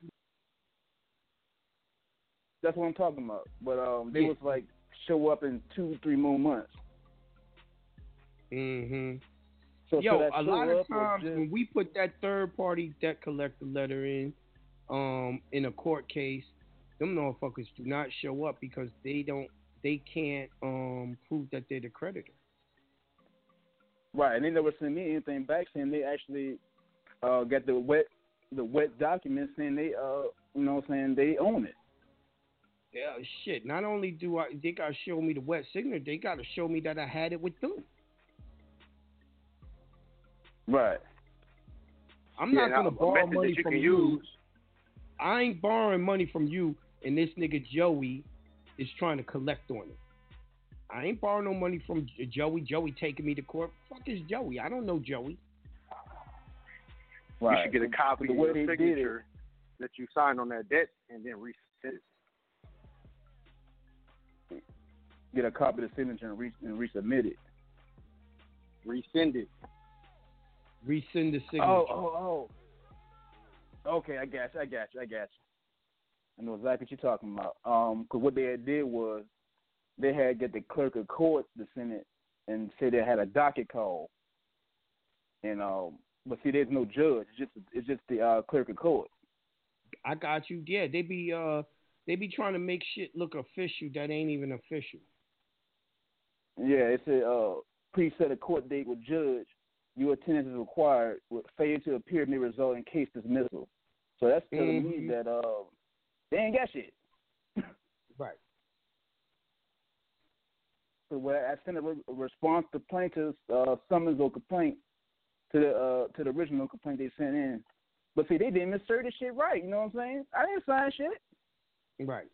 That's what I'm talking about. But um, they yeah. was like, show up in two, three more months. Mm-hmm. So, Yo, so a lot of times just... when we put that third-party debt collector letter in, um, in a court case, them motherfuckers do not show up because they don't, they can't um prove that they're the creditor. Right, and they never sent me anything back saying they actually uh got the wet, the wet documents saying they uh, you know, what I'm saying they own it. Yeah, shit. Not only do I, they gotta show me the wet signature, they gotta show me that I had it with them. Right. I'm yeah, not gonna borrow money from you. Use. I ain't borrowing money from you, and this nigga Joey is trying to collect on it. I ain't borrowing no money from Joey. Joey taking me to court. Fuck is Joey? I don't know Joey. Right. You should get a copy of the, the signature that you signed on that debt, and then resend it. Get a copy of the signature and, re- and resubmit it. Resend it. Resend the signature. Oh, oh, oh. Okay, I got you, I got you, I got you. I know exactly what you're talking about. Um, because what they had did was they had get the clerk of court to send it and say they had a docket call. And um, but see, there's no judge. It's just it's just the uh, clerk of court. I got you. Yeah, they be uh they be trying to make shit look official that ain't even official. Yeah, it's a uh, preset a court date with judge. Your attendance is required. With failure to appear may result in case dismissal. So that's telling mm-hmm. me that uh, they ain't got shit. Right. So when I sent a re- response to plaintiff's uh, summons or complaint to the uh, to the original complaint they sent in, but see they didn't insert this shit right. You know what I'm saying? I didn't sign shit. Right.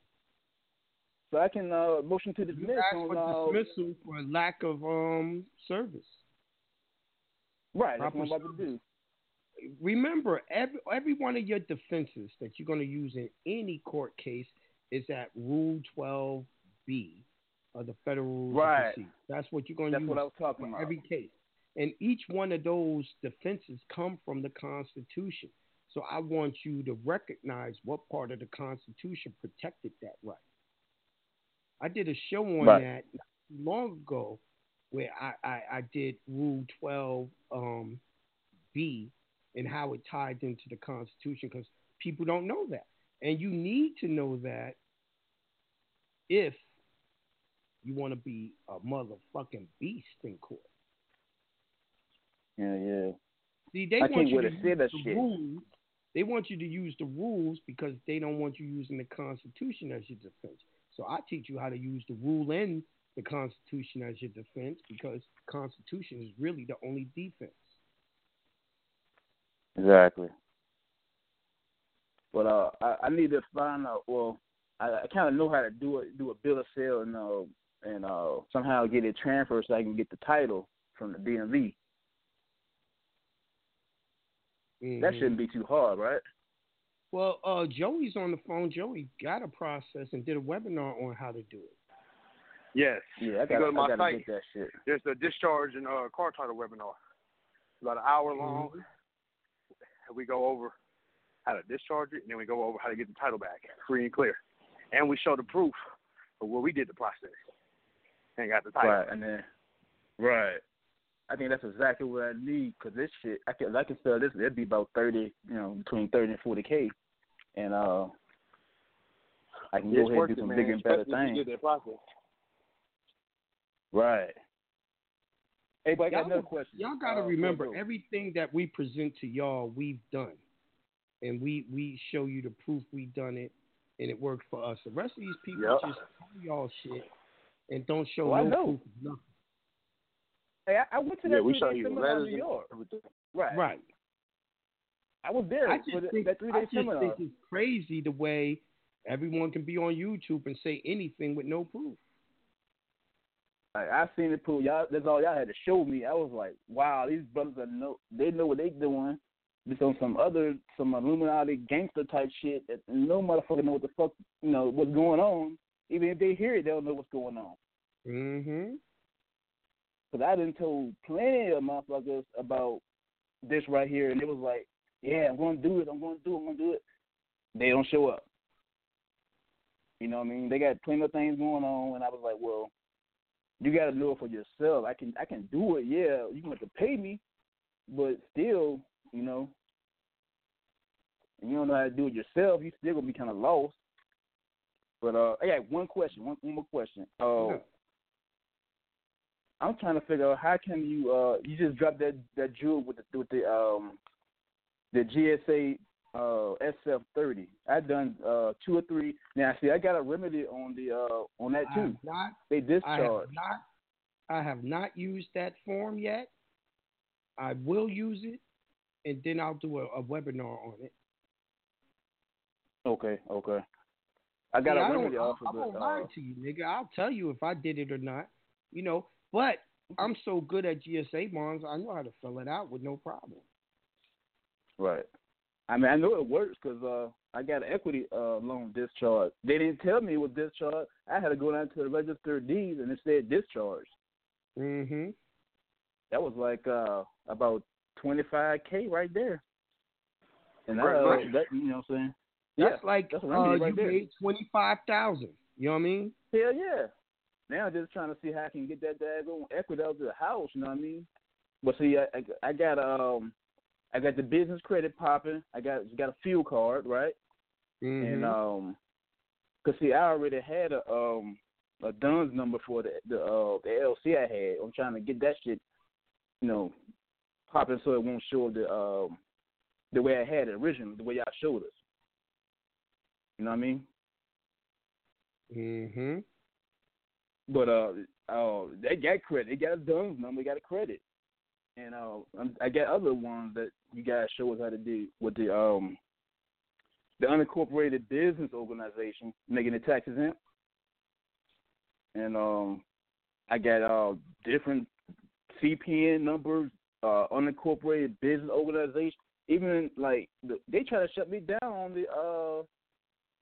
So I can uh, motion to dismiss. You asked for dismissal for lack of um service. Right. That's what I'm about to do. Remember, every every one of your defenses that you're going to use in any court case is at Rule twelve B of the Federal Rules. Right. That's what you're going to use. That's what I was talking about. Every case, and each one of those defenses come from the Constitution. So I want you to recognize what part of the Constitution protected that right. I did a show on right. that long ago where I, I, I did Rule twelve B um, and how it tied into the Constitution because people don't know that. And you need to know that if you want to be a motherfucking beast in court. Yeah, yeah. See, they I want you to use the shit. rules. They want you to use the rules because they don't want you using the Constitution as your defense. So I teach you how to use the rule and the Constitution as your defense, because the Constitution is really the only defense. Exactly. But uh, I, I need to find out. Well, I, I kind of know how to do it. Do a bill of sale and uh, and uh, somehow get it transferred so I can get the title from the D M V. Mm-hmm. That shouldn't be too hard, right? Well, uh, Joey's on the phone. Joey got a process and did a webinar on how to do it. Yes. Yeah, I got to my site. Get that shit. There's a discharge and uh, car title webinar. It's about an hour long. Mm-hmm. We go over how to discharge it, and then we go over how to get the title back, free and clear. And we show the proof of where we did the process and got the title. Right, and then, right. I think that's exactly what I need, because this shit, I can, I can sell this, it'd be about thirty, you know, between thirty and forty K. And uh, I can go ahead and do some bigger and better things. Right. Hey, but I got another question. Y'all got to remember, everything that we present to y'all, we've done. And we, we show you the proof we done it, and it worked for us. The rest of these people yep. just tell y'all shit and don't show well, no proof of nothing. Hey, I, I went to that yeah, three-day seminar in New York. Right. Right. I was there I for think, that three-day seminar. I just seminar. think it's crazy the way everyone can be on YouTube and say anything with no proof. Like, I've seen it proof. Y'all, that's all y'all had to show me. I was like, wow, these brothers, are no, they know what they're doing. Just on some other, some Illuminati gangster type shit that no motherfucker know what the fuck, you know, what's going on. Even if they hear it, they don't know what's going on. Mm-hmm. Because I done told plenty of motherfuckers about this right here, and it was like, yeah, I'm going to do it, I'm going to do it, I'm going to do it. They don't show up. You know what I mean? They got plenty of things going on, and I was like, well, you got to know it for yourself. I can I can do it, yeah. You're going to have to pay me, but still, you know, you don't know how to do it yourself, you still going to be kind of lost. But uh, I got one question, one, one more question. Uh, yeah. I'm trying to figure out how can you uh, you just drop that, that jewel with the with the um, the G S A uh, S F thirty. I've done uh, two or three. Now see, I got a remedy on the uh, on that I too. Not, they discharge. I have not I have not used that form yet. I will use it, and then I'll do a, a webinar on it. Okay, okay. I got see, a I remedy off of it. I won't lie to you, nigga. I'll tell you if I did it or not. You know. But I'm so good at G S A bonds, I know how to fill it out with no problem. Right. I mean, I know it works because uh, I got an equity uh, loan discharge. They didn't tell me it was discharged. I had to go down to the register of deeds, and it said discharged. Mm-hmm. That was like uh, about twenty-five K right there. And that, right. uh, that, you know what I'm saying? That's yeah, like that's uh, right you there. Paid twenty-five thousand dollars. You know what I mean? Hell yeah. Now I'm just trying to see how I can get that daggone equity out of the house, you know what I mean? But see, I, I, I got um, I got the business credit popping. I got got a fuel card, right? Mm-hmm. And um, cause see, I already had a um a D U N S number for the the, uh, the L L C I had. I'm trying to get that shit, you know, popping so it won't show the um the way I had it originally, the way y'all showed us. You know what I mean? Mm-hmm. But uh, uh, they got credit. They got a D U N S number. They got a credit, and uh, I got other ones that you guys show us how to do with the um, the unincorporated business organization making the tax exempt, and um, I got uh different C P N numbers, uh, unincorporated business organization. Even like the, they try to shut me down on the uh,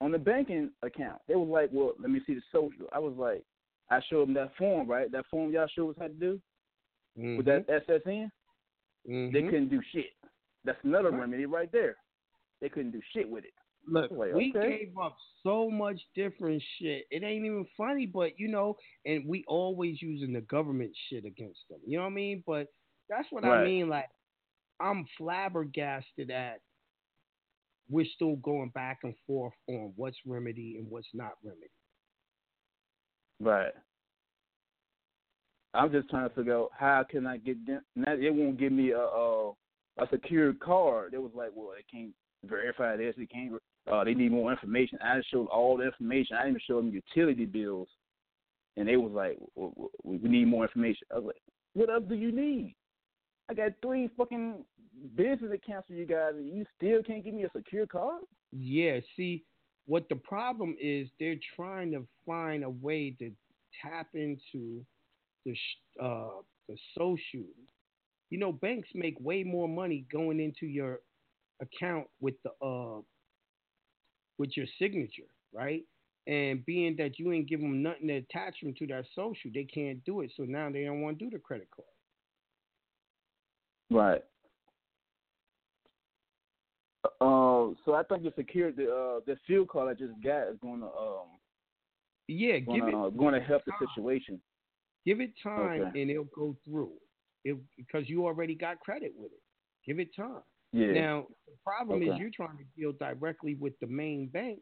on the banking account. They was like, well, let me see the social. I was like. I showed them that form, right? That form y'all showed us how to do mm-hmm. with that S S N. Mm-hmm. They couldn't do shit. That's another right. remedy right there. They couldn't do shit with it. Look, like, we okay. gave up so much different shit. It ain't even funny, but, you know, and we always using the government shit against them. You know what I mean? But that's what right. I mean. Like, I'm flabbergasted at we're still going back and forth on what's remedy and what's not remedy. Right. I'm just trying to figure out how can I get them. Now they won't give me a a, a secured card. They was like, well, they can't verify this. They can't. Uh, they need more information. I showed all the information. I even showed them utility bills, and they was like, well, we need more information. I was like, what else do you need? I got three fucking business accounts for you guys, and you still can't give me a secure card? Yeah, see, what the problem is, they're trying to find a way to tap into the uh, the social. You know, banks make way more money going into your account with the uh, with your signature, right? And being that you ain't give them nothing to attach them to that social, they can't do it. So now they don't want to do the credit card. Right. Uh, so I think the secure the uh, the field card I just got is going to um yeah gonna, give it uh, going to help time. the situation. Give it time okay. and it'll go through it because you already got credit with it. Give it time. Yeah. Now the problem okay. is you're trying to deal directly with the main bank,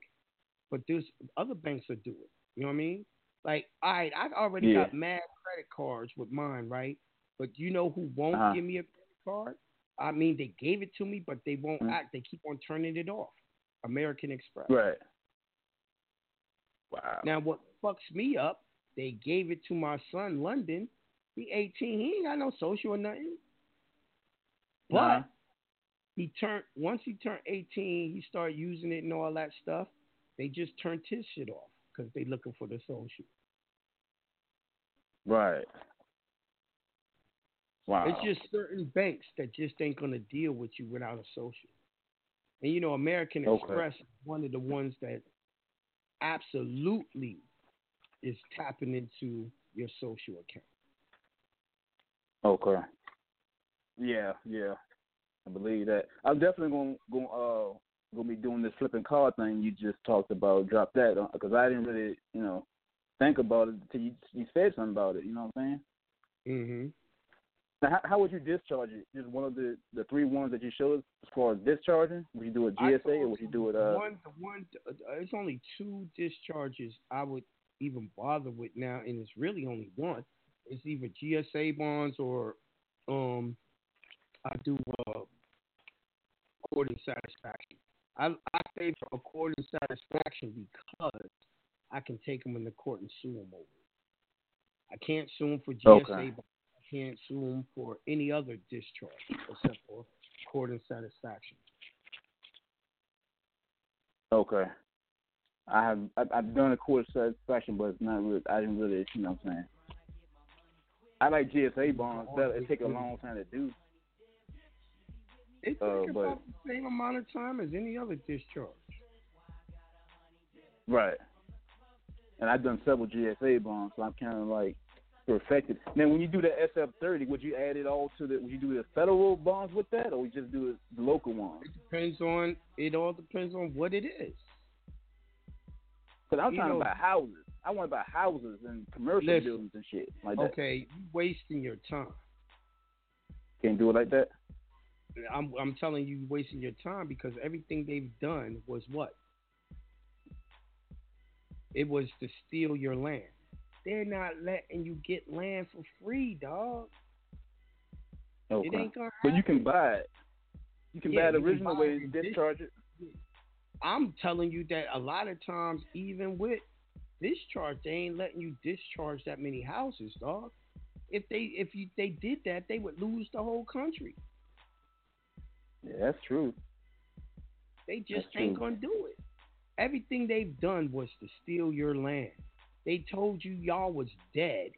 but there's other banks that do it. You know what I mean? Like all right, I already yeah. got mad credit cards with mine, right? But you know who won't uh-huh. give me a card? I mean, they gave it to me, but they won't mm-hmm. act. They keep on turning it off. American Express. Right. Wow. Now, what fucks me up, they gave it to my son, London. He eighteen. He ain't got no social or nothing. But uh-huh. he turned, once he turned eighteen, he started using it and all that stuff. They just turned his shit off because they looking for the social. Right. Wow. It's just certain banks that just ain't going to deal with you without a social. And, you know, American okay. Express is one of the ones that absolutely is tapping into your social account. Okay. Yeah, yeah. I believe that. I'm definitely going to uh, gonna be doing this flipping card thing you just talked about. Drop that because I didn't really, you know, think about it until you, you said something about it. You know what I'm saying? Mm-hmm. Now, how, how would you discharge it? Just one of the, the three ones that you showed as far as discharging? Would you do a G S A or would you do it? Uh... One, the one, uh, it's only two discharges I would even bother with now, and it's really only one. It's either G S A bonds or um, I do uh, court and satisfaction. I, I stay for a court and satisfaction because I can take them in the court and sue them over. I can't sue them for G S A okay. bonds. Can't sue them for any other discharge except for court and satisfaction. Okay, I have I've done a court and satisfaction, but it's not really. I didn't really, you know, what I'm saying. I like G S A bonds. That it take a long time to do. It takes uh, about the same amount of time as any other discharge. Right, and I've done several G S A bonds, so I'm kind of like. Perfected. Now, when you do the S F thirty, would you add it all to the? Would you do the federal bonds with that, or would you just do the local ones? It depends on. It all depends on what it is. Because I'm you talking know, about houses. I want to buy houses and commercial listen, buildings and shit like that. Okay, you wasting your time. Can't do it like that. I'm I'm telling you, you're wasting your time because everything they've done was what? It was to steal your land. They're not letting you get land for free, dog. Okay. It ain't gonna happen. But you can buy it. You can yeah, buy it the original way and discharge it. I'm telling you that a lot of times, even with discharge, they ain't letting you discharge that many houses, dog. If they if you, they did that, they would lose the whole country. Yeah, that's true. They just that's ain't true. gonna do it. Everything they've done was to steal your land. They told you y'all was dead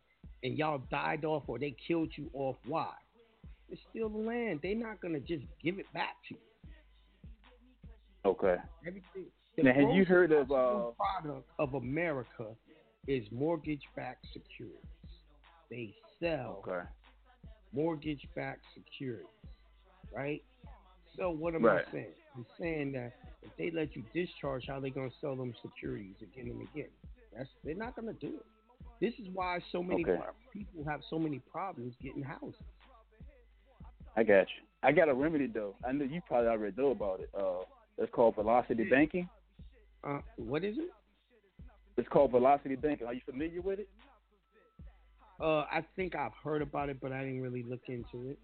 and y'all died off or they killed you off. Why? It's still the land. They're not going to just give it back to you. Okay. Everything. Now, have you heard of... Uh... product of America is mortgage-backed securities. They sell okay. mortgage-backed securities, right? So what am right. I saying? I'm saying that if they let you discharge, how they going to sell them securities again and again? That's, they're not going to do it. This is why so many okay. people have so many problems getting houses. I got you. I got a remedy, though. I know you probably already know about it. Uh, it's called velocity banking. Uh, what is it? It's called velocity banking. Are you familiar with it? Uh, I think I've heard about it, but I didn't really look into it.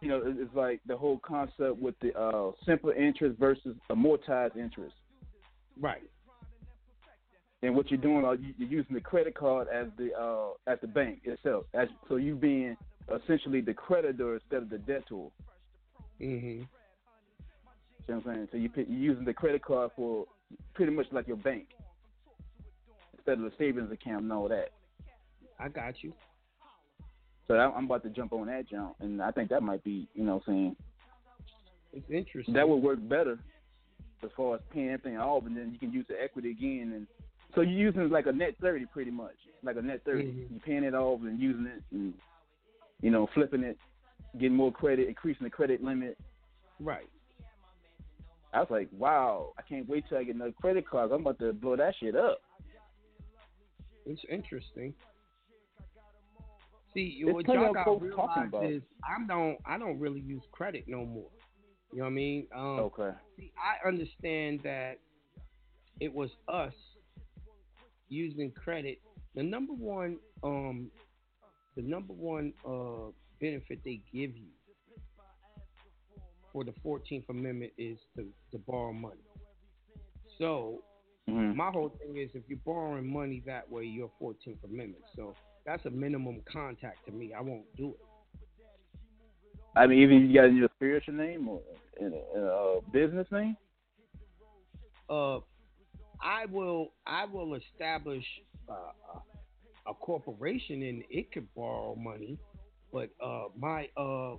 You know, it's like the whole concept with the uh, simple interest versus amortized interest. Right. And what you're doing, you're using the credit card as the uh, at the bank itself. As, so you being essentially the creditor instead of the debtor. Mm-hmm. You know what I'm saying? So you, you're using the credit card for pretty much like your bank instead of the savings account and all that. I got you. So I'm about to jump on that jump, and I think that might be, you know what I'm saying? It's interesting. That would work better as far as paying everything off, and then you can use the equity again. And so you're using like a net thirty pretty much, like a net thirty. Mm-hmm. You're paying it off and using it and, you know, flipping it, getting more credit, increasing the credit limit. Right. I was like, wow, I can't wait till I get another credit card. I'm about to blow that shit up. It's interesting. See, what y'all gotta realize is I don't, I don't really use credit no more. You know what I mean? Um, okay. See, I understand that it was us using credit. The number one, um, the number one uh, benefit they give you for the fourteenth Amendment is to, to borrow money. So mm-hmm. my whole thing is if you're borrowing money that way, you're fourteenth Amendment. So that's a minimum contact to me. I won't do it. I mean, even if you got to use a spiritual name or a, a business name? Uh, I will I will establish uh, a corporation and it could borrow money, but uh, my uh,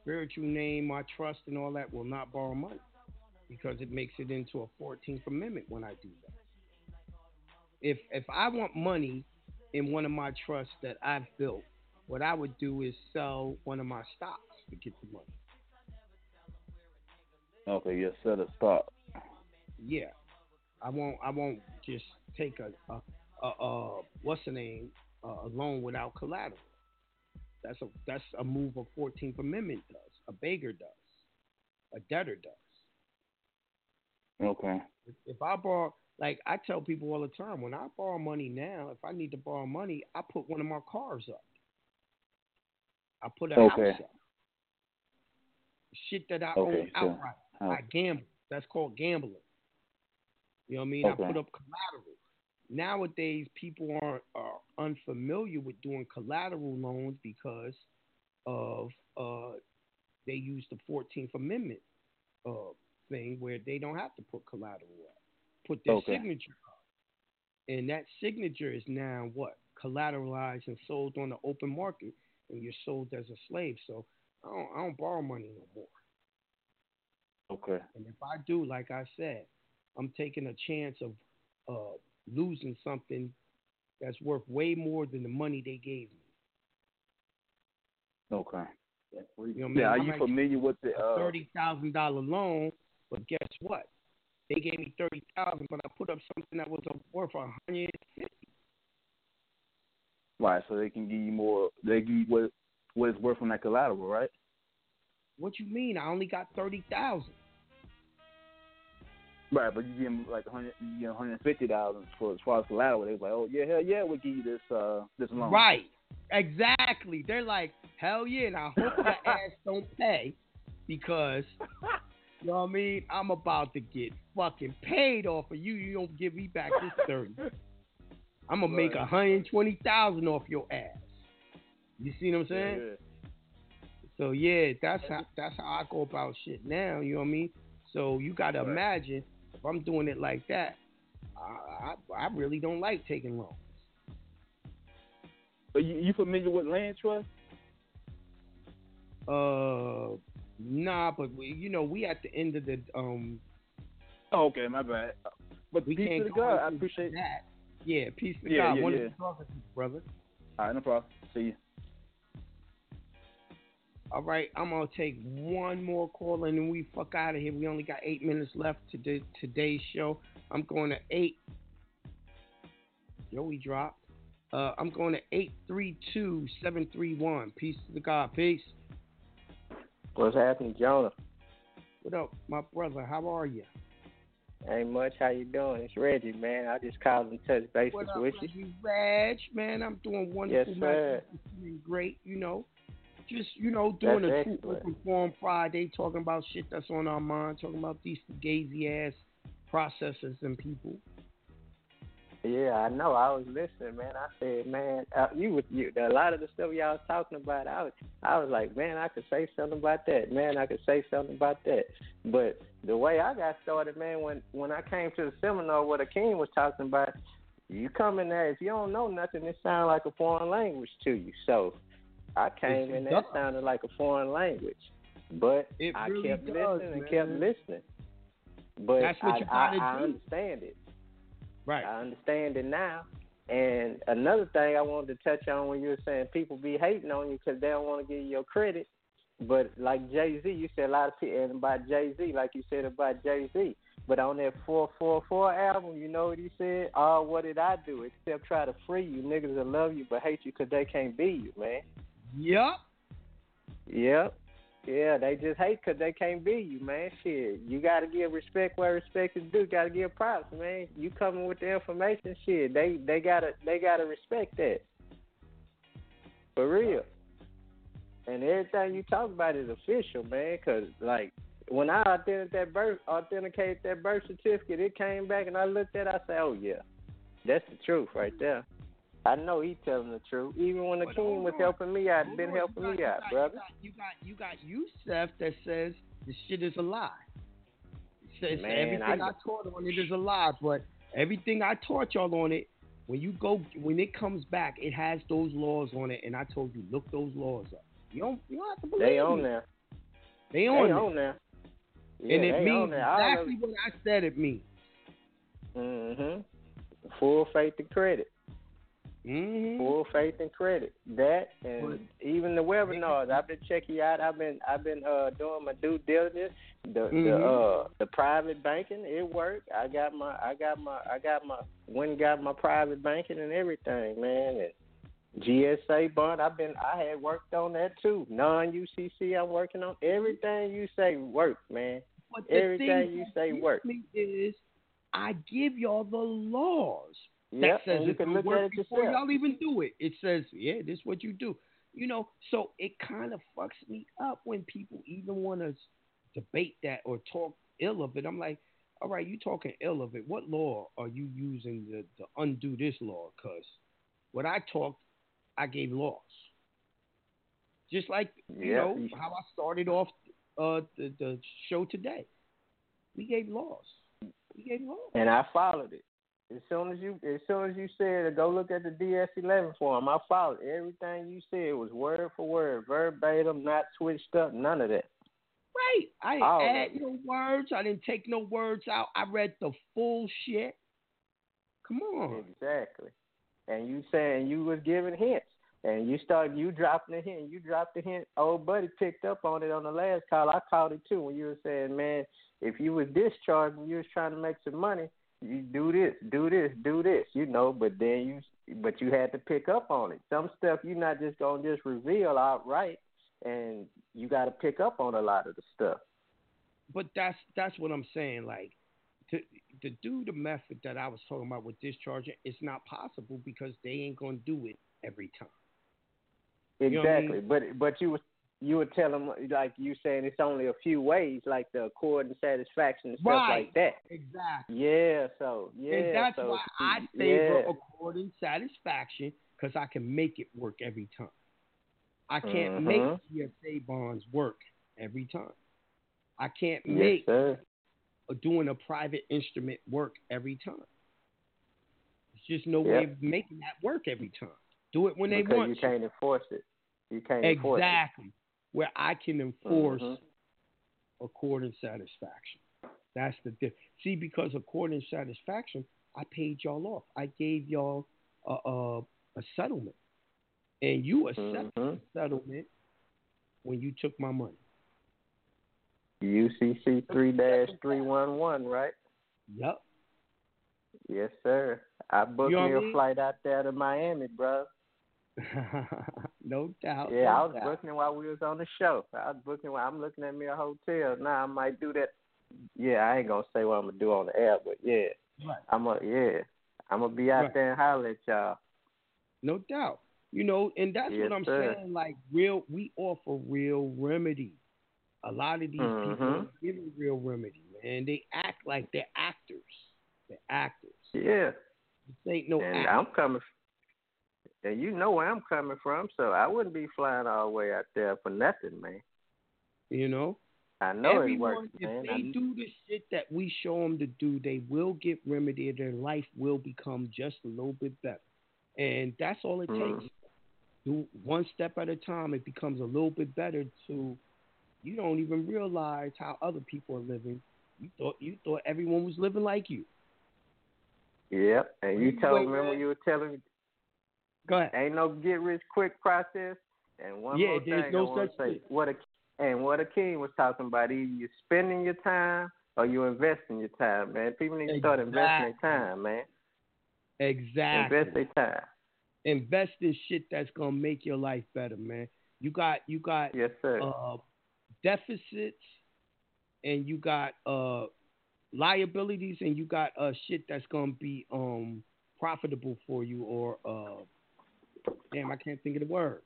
spiritual name, my trust and all that will not borrow money because it makes it into a fourteenth Amendment when I do that. If If I want money in one of my trusts that I've built, what I would do is sell one of my stocks to get the money. Okay, you sell a stock. Yeah, I won't. I won't just take a, a, a, a what's the name, a loan without collateral. That's a that's a move a fourteenth Amendment does. A beggar does. A debtor does. Okay. If, if I borrow. Like, I tell people all the time, when I borrow money now, if I need to borrow money, I put one of my cars up. I put a okay. house up. Shit that I okay, own so, outright. Okay. I gamble. That's called gambling. You know what I mean? Okay. I put up collateral. Nowadays, people are, are unfamiliar with doing collateral loans because of uh, they use the fourteenth Amendment uh, thing where they don't have to put collateral up. Put their okay. signature up. And that signature is now what? Collateralized and sold on the open market, and you're sold as a slave. So I don't, I don't borrow money no more. Okay. And if I do, like I said, I'm taking a chance of uh, losing something that's worth way more than the money they gave me. Okay. You know what I mean? Yeah, are you I'm familiar with the uh... thirty thousand dollars loan, but guess what? They gave me thirty thousand, but I put up something that was worth a hundred and fifty. Right, so they can give you more. They give you what what it's worth on that collateral, right? What you mean? I only got thirty thousand. Right, but you give them like a hundred, you get one hundred and fifty thousand for as far as collateral. They was like, oh yeah, hell yeah, we'll give you this uh, this loan. Right, exactly. They're like, hell yeah, and I hope that ass don't pay because. You know what I mean? I'm about to get fucking paid off of you. You don't give me back this thirty. I'm gonna make one hundred twenty thousand off your ass. You see what I'm saying? Yeah. So yeah, that's how that's how I go about shit now. You know what I mean? So you gotta right. imagine if I'm doing it like that, I I, I really don't like taking loans. Are you, you familiar with land trust? Uh. Nah, but we, you know, we at the end of the um. Oh, okay, my bad. But we peace to God. I appreciate that. Yeah, peace to yeah, God. Yeah, Wonderful yeah. talking to you, brother. All right, no problem. See you. All right, I'm gonna take one more call and then we fuck out of here. We only got eight minutes left to do today's show. I'm going to eight. Joey dropped. Uh, I'm going to eight three two seven three one. Peace to God. Peace. What's happening, Jonah? What up, my brother? How are you? Ain't much. How you doing? It's Reggie, man. I just called and touched bases what up, with Reggie, you. Reg, man, I'm doing wonderful. Yes, sir. Doing great, you know. Just, you know, doing a true Open Forum Friday, talking about shit that's on our mind, talking about these fugazi-ass processors and people. Yeah, I know. I was listening, man. I said, man, uh, you with you. A lot of the stuff y'all was talking about, I was, I was like, man, I could say something about that. Man, I could say something about that. But the way I got started, man, when, when I came to the seminar, what Akeem was talking about, you come in there, if you don't know nothing, it sounds like a foreign language to you. So I came in there, it sounded like a foreign language. But it I really kept does, listening man. and kept listening. But That's what I, I, I understand it. Right. I understand it now. And another thing I wanted to touch on when you were saying people be hating on you because they don't want to give you your credit. But like Jay-Z, you said a lot of people, and about Jay-Z, like you said about Jay-Z. But on that four four four album, you know what he said? Oh, what did I do except try to free you? Niggas that love you but hate you because they can't be you, man. Yep. Yep. Yeah, they just hate because they can't be you, man. Shit, you got to give respect where respect is due. Got to give props, man. You coming with the information, shit. They they got to they gotta respect that. For real. And everything you talk about is official, man, because, like, when I authenticated that birth, authenticated that birth certificate, it came back, and I looked at it, I said, oh, yeah, that's the truth right there. I know he telling the truth. Even when the but king was on. helping me out, hold been on. helping got, me out, you got, brother. You got, you got you got Youssef that says this shit is a lie. Says Man, everything I, I taught on it is a lie, but everything I taught y'all on it, when you go, when it comes back, it has those laws on it, and I told you, look those laws up. You don't, you don't have to believe. They on me. there. They on they there. On there. Yeah, and it means exactly what I said it means. Mm-hmm. Full faith and credit. Mm-hmm. Full faith and credit. That and what? even the webinars. I've been checking out. I've been I've been uh, doing my due diligence. The mm-hmm. the uh, the private banking, it worked. I got my I got my I got my went and got my private banking and everything, man. And G S A bond. I've been I had worked on that too. Non U C C. I'm working on everything you say work, man. But the everything thing you say work. Is I give y'all the laws. That yep, says you can look at it before yourself. Y'all even do it. It says, yeah, this is what you do. You know, so it kind of fucks me up when people even want to debate that or talk ill of it. I'm like, all right, you talking ill of it. What law are you using to, to undo this law? Because what I talked, I gave laws. Just like, you yeah. know, how I started off uh, the, the show today. We gave laws. We gave laws. And I followed it. As soon as you, as soon as you said, go look at the D S eleven form, I followed everything you said. Was word for word, verbatim, not switched up, none of that. Right. I didn't All add no words. I didn't take no words out. I read the full shit. Come on. Exactly. And you saying you was giving hints, and you started you dropping a hint, you dropped a hint. Old buddy picked up on it on the last call. I called it too when you were saying, man, if you was discharged and you was trying to make some money. You do this, do this, do this, you know, but then you, but you had to pick up on it. Some stuff you're not just going to just reveal outright, and you got to pick up on a lot of the stuff. But that's that's what I'm saying. Like, to, to do the method that I was talking about with discharging, it's not possible because they ain't going to do it every time. Exactly. You know what I mean? But but you were you would tell them, like you saying, it's only a few ways, like the accord and satisfaction and stuff right. like that. Exactly. Yeah, so, yeah. And that's so, why I favor yeah. accord and satisfaction, because I can make it work every time. I can't mm-hmm. make G S A bonds work every time. I can't yes, make sir. doing a private instrument work every time. It's just no yep. way of making that work every time. Do it when because they want you can't enforce it. You can't enforce it. Exactly. Where I can enforce mm-hmm. accord and satisfaction. That's the difference. See, because accord and satisfaction, I paid y'all off. I gave y'all a, a, a settlement. And you accepted mm-hmm. the settlement when you took my money. U C C three dash three eleven, right? Yep. Yes, sir. I booked you know me a mean? flight out there to Miami, bro. No doubt. Yeah, no I was doubt. booking while we was on the show. I was booking while I'm looking at me a hotel. Now I might do that yeah, I ain't gonna say what I'm gonna do on the air, but yeah, right. I'm gonna yeah, I'm gonna be out right. there and holler at y'all. No doubt, you know, and that's yes, what I'm sir. saying. Like real, we offer real remedy. A lot of these mm-hmm. people are giving real remedy, man. They act like they're actors. They're actors. Yeah. This ain't no. And actors. I'm coming. And you know where I'm coming from, so I wouldn't be flying all the way out there for nothing, man. You know? I know everyone, it works, if man. If they I... do the shit that we show them to do, they will get remedied. Their life will become just a little bit better. And that's all it mm. takes. Do one step at a time, it becomes a little bit better to, you don't even realize how other people are living. You thought, you thought everyone was living like you. Yep, and you, you told me when you were telling me, go ahead. Ain't no get rich quick process. And one yeah, more thing no I want to say, what a, and what Akeem was talking about, either you're spending your time or you're investing your time, man. People need to exactly. start investing their time, man. Exactly. Invest their time. Invest in shit that's gonna make your life better, man. You got you got yes, sir. Uh, deficits, and you got uh, liabilities, and you got uh, shit that's gonna be um, profitable for you or. Uh, Damn, I can't think of the word.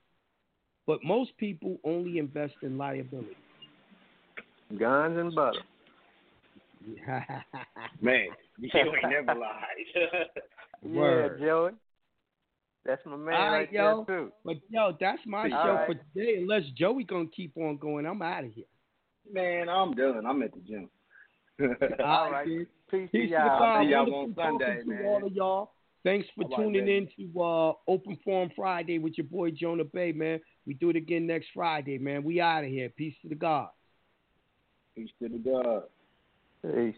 But most people only invest in liability. Guns and butter. Man, you ain't never lied. Word. Yeah, Joey. That's my man all right, right yo. there, too. But, yo, that's my all show right. for today. Unless Joey going to keep on going, I'm out of here. Man, I'm done. I'm at the gym. All right. Dude. Peace, Peace to y'all. See y'all on Sunday, man. All of y'all. Thanks for like tuning that. in to uh, Open Forum Friday with your boy Jonah Bey, man. We do it again next Friday, man. We out of here. Peace to the gods. Peace to the gods. Peace.